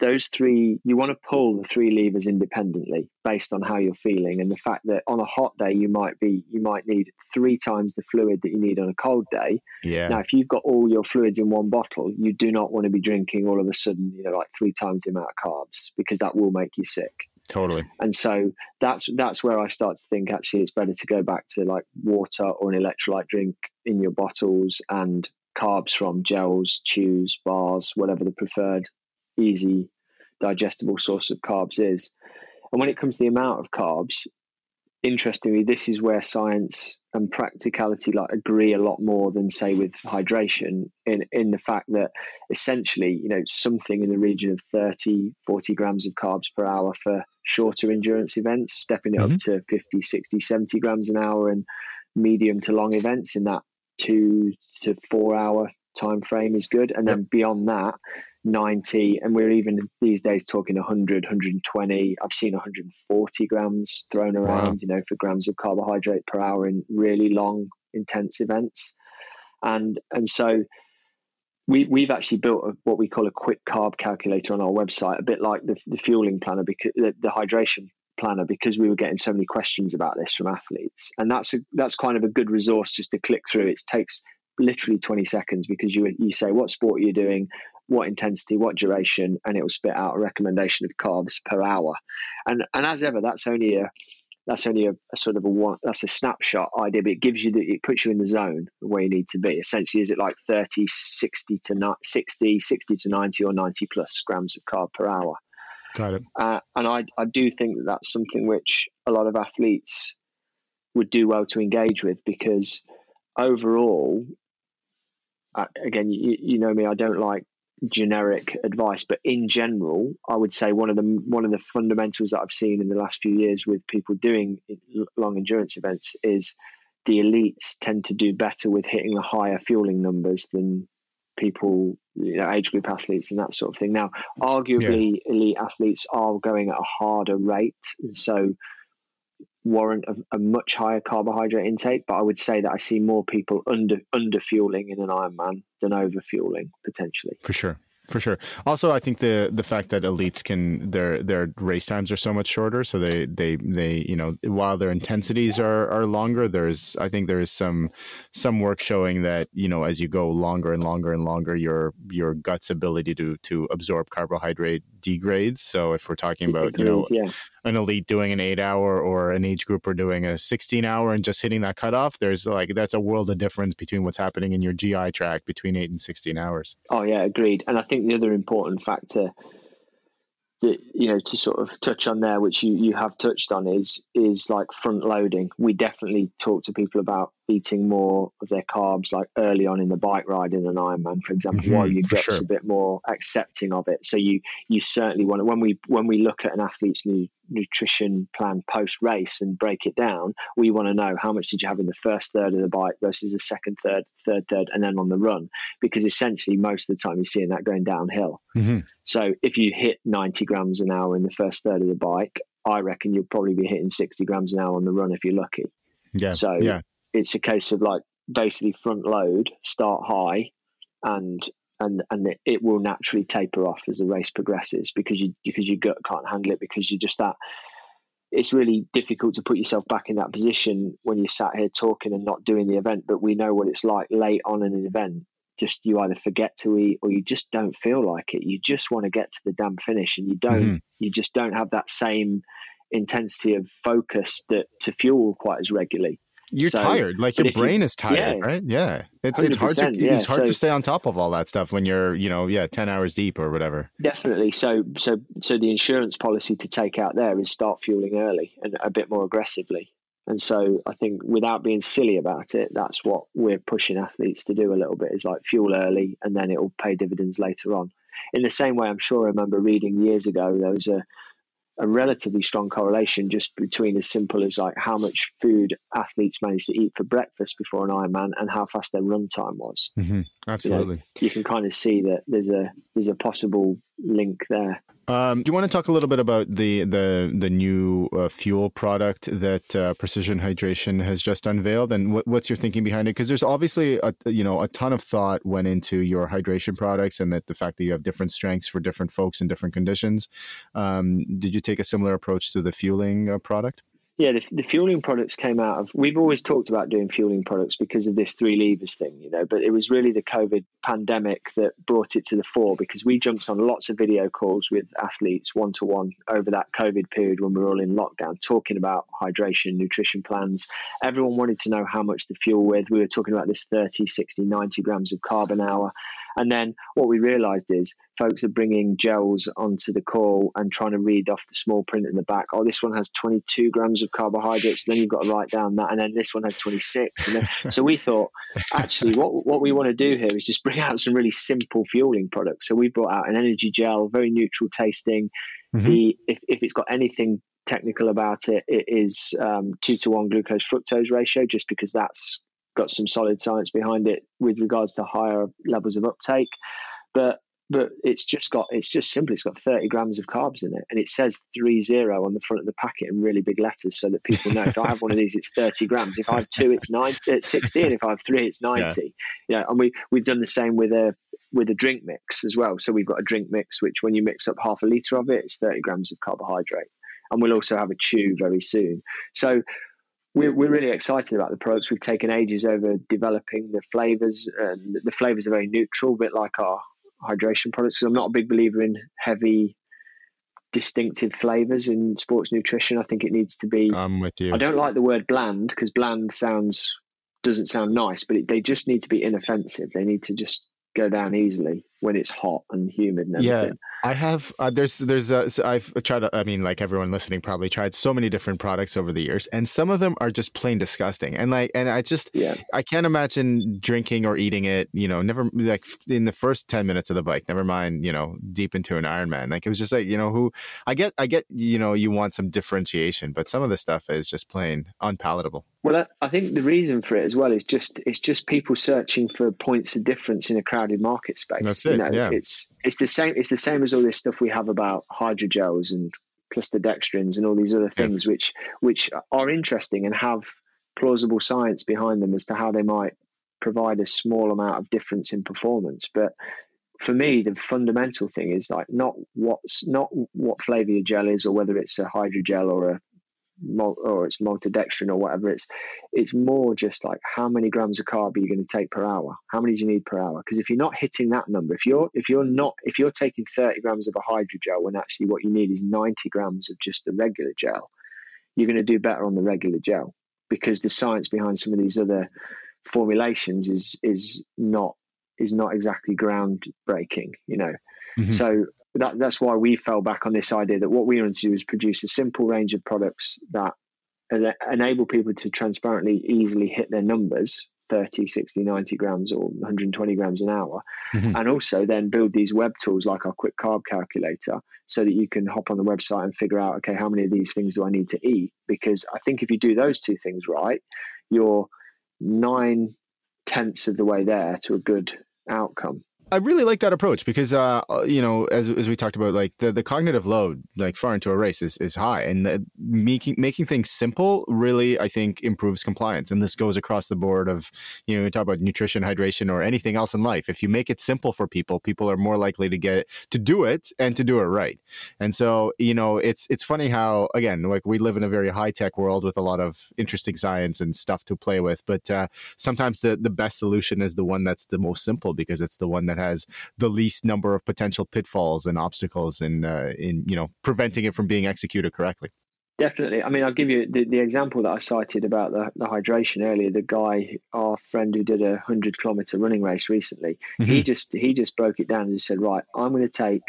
those three, you want to pull the three levers independently based on how you're feeling. And the fact that on a hot day, you might be, you might need three times the fluid that you need on a cold day. Yeah. Now, if you've got all your fluids in one bottle, you do not want to be drinking all of a sudden, you know, like three times the amount of carbs, because that will make you sick. Totally. And so that's, that's where I start to think actually it's better to go back to like water or an electrolyte drink in your bottles, and carbs from gels, chews, bars, whatever the preferred easy digestible source of carbs is. And when it comes to the amount of carbs, interestingly, this is where science and practicality like agree a lot more than say with hydration, in in the fact that essentially, you know, something in the region of thirty, forty grams of carbs per hour for shorter endurance events, stepping it mm-hmm. up to fifty, sixty, seventy grams an hour in medium to long events in that two to four hour time frame is good. And then yep. beyond that, ninety, and we're even these days talking one hundred, one hundred twenty. I've seen one hundred forty grams thrown around, wow. you know, for grams of carbohydrate per hour in really long, intense events. And and so we, we've actually built a, what we call a quick carb calculator on our website, a bit like the, the fueling planner, because the, the hydration planner, because we were getting so many questions about this from athletes. And that's a, that's kind of a good resource just to click through. It takes literally twenty seconds, because you you say what sport you're doing, what intensity, what duration, and it will spit out a recommendation of carbs per hour. And and as ever, that's only a that's only a, a sort of a one, that's a snapshot idea, but it gives you the, it puts you in the zone where you need to be. Essentially, is it like thirty, sixty to ninety, or ninety plus grams of carb per hour? Got it. Uh, and I I do think that that's something which a lot of athletes would do well to engage with, because overall, uh, again, you, you know me, I don't like generic advice, but in general, I would say one of the one of the fundamentals that I've seen in the last few years with people doing long endurance events is the elites tend to do better with hitting the higher fueling numbers than people, you know, age group athletes and that sort of thing. Now, arguably, yeah. elite athletes are going at a harder rate, and so warrant a, a much higher carbohydrate intake, but I would say that I see more people under under fueling in an Ironman than over fueling potentially. For sure, for sure. Also, I think the the fact that elites can their their race times are so much shorter, so they they they you know, while their intensities are are longer, there's I think there is some some work showing that, you know, as you go longer and longer and longer, your your gut's ability to to absorb carbohydrate degrades. So if we're talking about, you know, yeah. an elite doing an eight hour or an age grouper doing a sixteen hour and just hitting that cutoff, there's like, that's a world of difference between what's happening in your G I tract between eight and sixteen hours. Oh yeah, agreed. And I think the other important factor that, you know, to sort of touch on there, which you, you have touched on is, is like front loading. We definitely talk to people about eating more of their carbs, like early on in the bike ride in an Ironman, for example, mm-hmm, while you get sure. a bit more accepting of it. So you, you certainly want to, when we, when we look at an athlete's new nutrition plan post race and break it down, we want to know how much did you have in the first third of the bike versus the second third, third third, and then on the run, because essentially most of the time you're seeing that going downhill. Mm-hmm. So if you hit ninety grams an hour in the first third of the bike, I reckon you'll probably be hitting sixty grams an hour on the run if you're lucky. Yeah. So yeah. it's a case of like basically front load, start high, and and and it will naturally taper off as the race progresses, because you because your gut can't handle it, because you're just that. It's really difficult to put yourself back in that position when you're sat here talking and not doing the event. But we know what it's like late on in an event. Just you either forget to eat or you just don't feel like it. You just want to get to the damn finish, and you don't. Mm-hmm. You just don't have that same intensity of focus that to fuel quite as regularly. You're so, tired. Like your brain you, is tired, yeah, right? Yeah. It's it's hard to yeah. it's hard so, to stay on top of all that stuff when you're, you know, yeah, ten hours deep or whatever. Definitely. So so so the insurance policy to take out there is start fueling early and a bit more aggressively. And so I think without being silly about it, that's what we're pushing athletes to do a little bit, is like fuel early and then it will pay dividends later on. In the same way, I'm sure I remember reading years ago, there was a a relatively strong correlation just between as simple as like how much food athletes managed to eat for breakfast before an Ironman and how fast their run time was. Mm-hmm. Absolutely. You know, you can kind of see that there's a, there's a possible link there. Um, do you want to talk a little bit about the, the, the new uh, fuel product that uh, Precision Hydration has just unveiled, and what, what's your thinking behind it? Because there's obviously a, you know, a ton of thought went into your hydration products, and that the fact that you have different strengths for different folks in different conditions. Um, did you take a similar approach to the fueling uh, product? Yeah, the, the fueling products came out of, we've always talked about doing fueling products because of this three levers thing, you know, but it was really the COVID pandemic that brought it to the fore, because we jumped on lots of video calls with athletes one-to-one over that COVID period when we were all in lockdown, talking about hydration, nutrition plans. Everyone wanted to know how much to fuel with. We were talking about this thirty, sixty, ninety grams of carb an hour. And then what we realized is folks are bringing gels onto the call and trying to read off the small print in the back. Oh, this one has twenty-two grams of carbohydrates. Then you've got to write down that. And then this one has twenty-six. And then, so we thought, actually, what what we want to do here is just bring out some really simple fueling products. So we brought out an energy gel, very neutral tasting. Mm-hmm. The if, if it's got anything technical about it, it is um, two to one glucose fructose ratio, just because that's got some solid science behind it with regards to higher levels of uptake, but but it's just got it's just simply it's got thirty grams of carbs in it, and it says three zero on the front of the packet in really big letters so that people know if I have one of these it's thirty grams, if I have two it's nine it's sixty, and if I have three it's ninety. Yeah, yeah, and we we've done the same with a with a drink mix as well. So we've got a drink mix which when you mix up half a liter of it, it's thirty grams of carbohydrate, and we'll also have a chew very soon. So We're, we're really excited about the products. We've taken ages over developing the flavors, and the flavors are very neutral, a bit like our hydration products. So I'm not a big believer in heavy, distinctive flavors in sports nutrition. I think it needs to be. I'm with you. I don't like the word bland, because bland sounds doesn't sound nice, but it, they just need to be inoffensive. They need to just go down easily when it's hot and humid and everything. Yeah, I have, uh, there's, there's, uh, so I've tried, I mean, like everyone listening probably tried so many different products over the years, and some of them are just plain disgusting. And like, and I just, yeah. I can't imagine drinking or eating it, you know, never like in the first ten minutes of the bike, never mind, you know, deep into an Ironman. Like it was just like, you know, who I get, I get, you know, you want some differentiation, but some of the stuff is just plain unpalatable. Well, I think the reason for it as well is just it's just people searching for points of difference in a crowded market space. That's it. You know, yeah. It's it's the same. It's the same as all this stuff we have about hydrogels and clusterdextrins and all these other things, yeah. which which are interesting and have plausible science behind them as to how they might provide a small amount of difference in performance. But for me, the fundamental thing is like not what's not what flavor your gel is, or whether it's a hydrogel or a or it's maltodextrin or whatever. It's it's more just like how many grams of carb are you going to take per hour? How many do you need per hour? Because if you're not hitting that number, if you're if you're not if you're taking thirty grams of a hydrogel when actually what you need is ninety grams of just the regular gel, you're going to do better on the regular gel, because the science behind some of these other formulations is is not is not exactly groundbreaking, you know. Mm-hmm. So That, that's why we fell back on this idea that what we want to do is produce a simple range of products that enable people to transparently, easily hit their numbers, thirty, sixty, ninety grams or one hundred twenty grams an hour. Mm-hmm. And also then build these web tools like our quick carb calculator so that you can hop on the website and figure out, okay, how many of these things do I need to eat? Because I think if you do those two things right, you're nine tenths of the way there to a good outcome. I really like that approach because, uh, you know, as as we talked about, like the, the cognitive load, like far into a race is, is high, and the, making making things simple really, I think, improves compliance. And this goes across the board of, you know, you talk about nutrition, hydration, or anything else in life. If you make it simple for people, people are more likely to get it, to do it and to do it right. And so, you know, it's it's funny how, again, like we live in a very high tech world with a lot of interesting science and stuff to play with. But uh, sometimes the, the best solution is the one that's the most simple, because it's the one that has the least number of potential pitfalls and obstacles, and in, uh, in you know preventing it from being executed correctly. Definitely. I mean, I'll give you the, the example that I cited about the, the hydration earlier. The guy, our friend who did a hundred kilometer running race recently, mm-hmm. he just he just broke it down and just said, right, I'm going to take,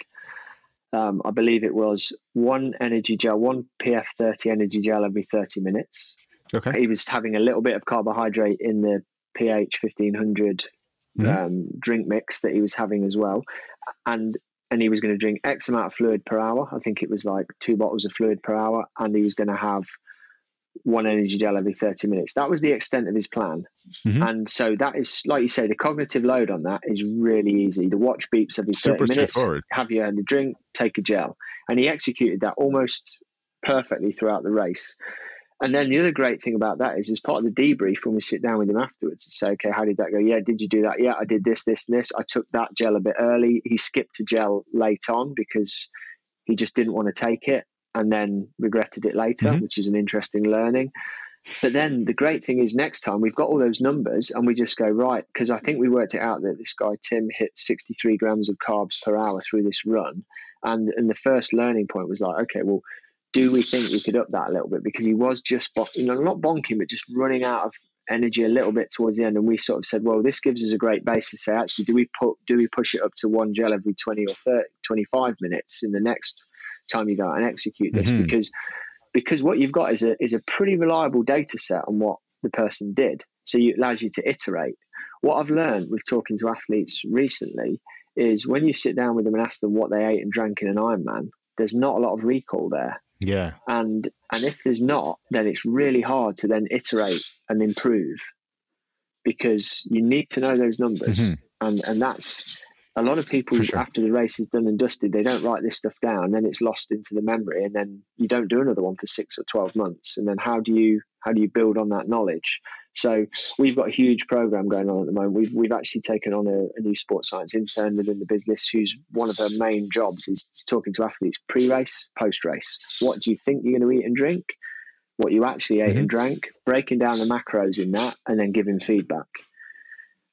um, I believe it was one energy gel, one P F thirty energy gel every thirty minutes. Okay. He was having a little bit of carbohydrate in the P H fifteen hundred mm-hmm. um, drink mix that he was having as well. And And he was going to drink X amount of fluid per hour. I think it was like two bottles of fluid per hour. And he was going to have one energy gel every thirty minutes. That was the extent of his plan. Mm-hmm. And so that is, like you say, the cognitive load on that is really easy. The watch beeps every thirty minutes. Have you had a drink? Take a gel. And he executed that almost perfectly throughout the race. And then the other great thing about that is, as part of the debrief, when we sit down with him afterwards and say, okay, how did that go? Yeah, did you do that? Yeah, I did this, this, and this. I took that gel a bit early. He skipped a gel late on because he just didn't want to take it and then regretted it later, mm-hmm. which is an interesting learning. But then the great thing is, next time we've got all those numbers and we just go, right, because I think we worked it out that this guy, Tim, hit sixty-three grams of carbs per hour through this run. And, and the first learning point was like, okay, well, do we think we could up that a little bit? Because he was just, bon- you know, not bonking, but just running out of energy a little bit towards the end. And we sort of said, well, this gives us a great base to say, actually, do we put, do we push it up to one gel every twenty or thirty, twenty-five minutes in the next time you go out and execute this? Mm-hmm. Because, because what you've got is a, is a pretty reliable data set on what the person did. So it allows you to iterate. What I've learned with talking to athletes recently is when you sit down with them and ask them what they ate and drank in an Ironman, there's not a lot of recall there. Yeah. And and if there's not, then it's really hard to then iterate and improve, because you need to know those numbers. Mm-hmm. And and that's a lot of people, sure. after the race is done and dusted, they don't write this stuff down. Then it's lost into the memory, and then you don't do another one for six or twelve months. And then how do you how do you build on that knowledge? So we've got a huge program going on at the moment. We've we've actually taken on a, a new sports science intern within the business, who's one of her main jobs is talking to athletes pre-race, post-race. What do you think you're going to eat and drink? What you actually ate mm-hmm. and drank? Breaking down the macros in that, and then giving feedback.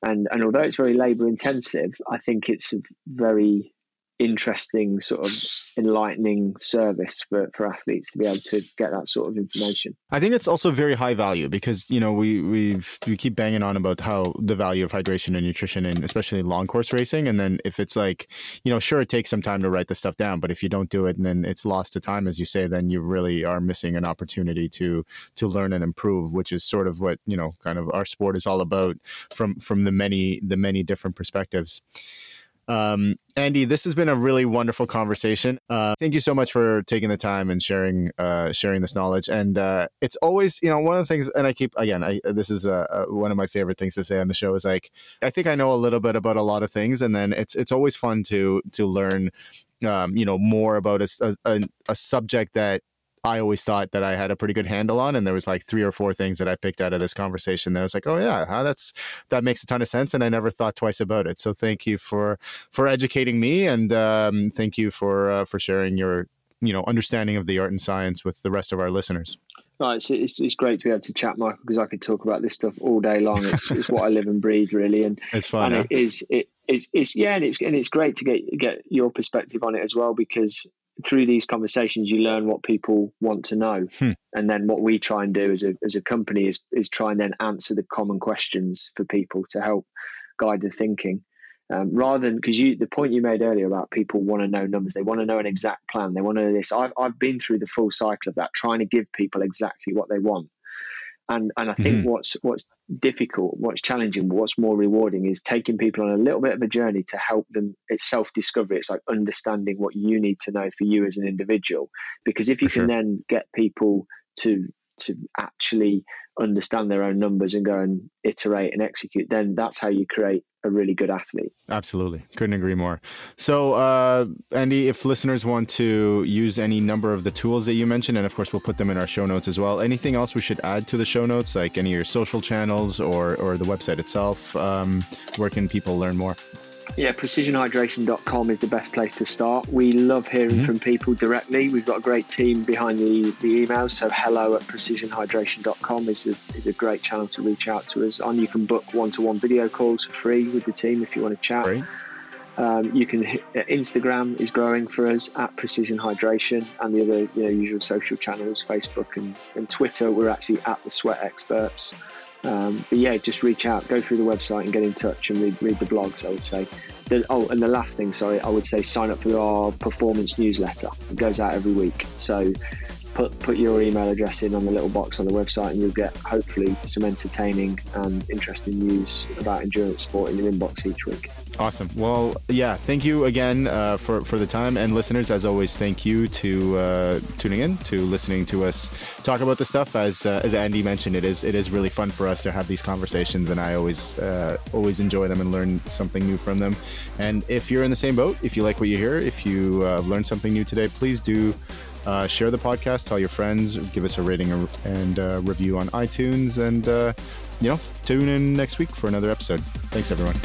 And and although it's very labour-intensive, I think it's a very interesting sort of enlightening service for, for athletes to be able to get that sort of information. I think it's also very high value, because, you know, we we've we keep banging on about how the value of hydration and nutrition, and especially long course racing. And then if it's like, you know, sure, it takes some time to write this stuff down, but if you don't do it and then it's lost to time, as you say, then you really are missing an opportunity to to learn and improve, which is sort of what, you know, kind of our sport is all about from from the many the many different perspectives. Um, Andy, this has been a really wonderful conversation. Uh, thank you so much for taking the time and sharing, uh, sharing this knowledge. And, uh, it's always, you know, one of the things, and I keep, again, I, this is, uh, uh, one of my favorite things to say on the show is like, I think I know a little bit about a lot of things, and then it's, it's always fun to, to learn, um, you know, more about a, a, a subject that I always thought that I had a pretty good handle on. And there was like three or four things that I picked out of this conversation that I was like, oh yeah, huh? that's, that makes a ton of sense. And I never thought twice about it. So thank you for, for educating me. And um, thank you for, uh, for sharing your, you know, understanding of the art and science with the rest of our listeners. Oh, it's, it's, it's great to be able to chat, Michael, because I could talk about this stuff all day long. It's, it's what I live and breathe, really. And it's fun. And huh? it is, it is, it's, yeah. And it's, and it's great to get, get your perspective on it as well, because through these conversations, you learn what people want to know. Hmm. And then what we try and do as a as a company is is try and then answer the common questions for people to help guide the thinking. Um, rather than, because you the point you made earlier about people want to know numbers, they want to know an exact plan, they want to know this. I've I've been through the full cycle of that, trying to give people exactly what they want. And and I think mm-hmm. what's what's difficult, what's challenging, what's more rewarding is taking people on a little bit of a journey to help them. It's self-discovery. It's like understanding what you need to know for you as an individual. Because if you for can sure. then get people to to actually understand their own numbers and go and iterate and execute, then that's how you create a really good athlete. Absolutely. Couldn't agree more. So, uh, Andy, if listeners want to use any number of the tools that you mentioned, and of course, we'll put them in our show notes as well. Anything else we should add to the show notes, like any of your social channels or, or the website itself? Um, where can people learn more? Yeah, precision hydration dot com is the best place to start. We love hearing mm-hmm. from people directly. We've got a great team behind the, the emails. So hello at precision hydration dot com is a, is a great channel to reach out to us on. You can book one-to-one video calls for free with the team if you want to chat. Great. Um, you can Instagram is growing for us at Precision Hydration, and the other you know, usual social channels, Facebook and, and Twitter. We're actually at The Sweat Experts. Um, but yeah, just reach out, go through the website and get in touch, and read, read the blogs, I would say. The, oh, and the last thing, sorry, I would say sign up for our performance newsletter. It goes out every week. So put, put your email address in on the little box on the website, and you'll get hopefully some entertaining and interesting news about endurance sport in your inbox each week. Awesome. Well, yeah, thank you again uh, for, for the time. And listeners, as always, thank you to uh, tuning in, to listening to us talk about this stuff. As uh, as Andy mentioned, it is it is really fun for us to have these conversations, and I always uh, always enjoy them and learn something new from them. And if you're in the same boat, if you like what you hear, if you uh, learned something new today, please do uh, share the podcast, tell your friends, give us a rating and uh, review on iTunes, and, uh, you know, tune in next week for another episode. Thanks, everyone.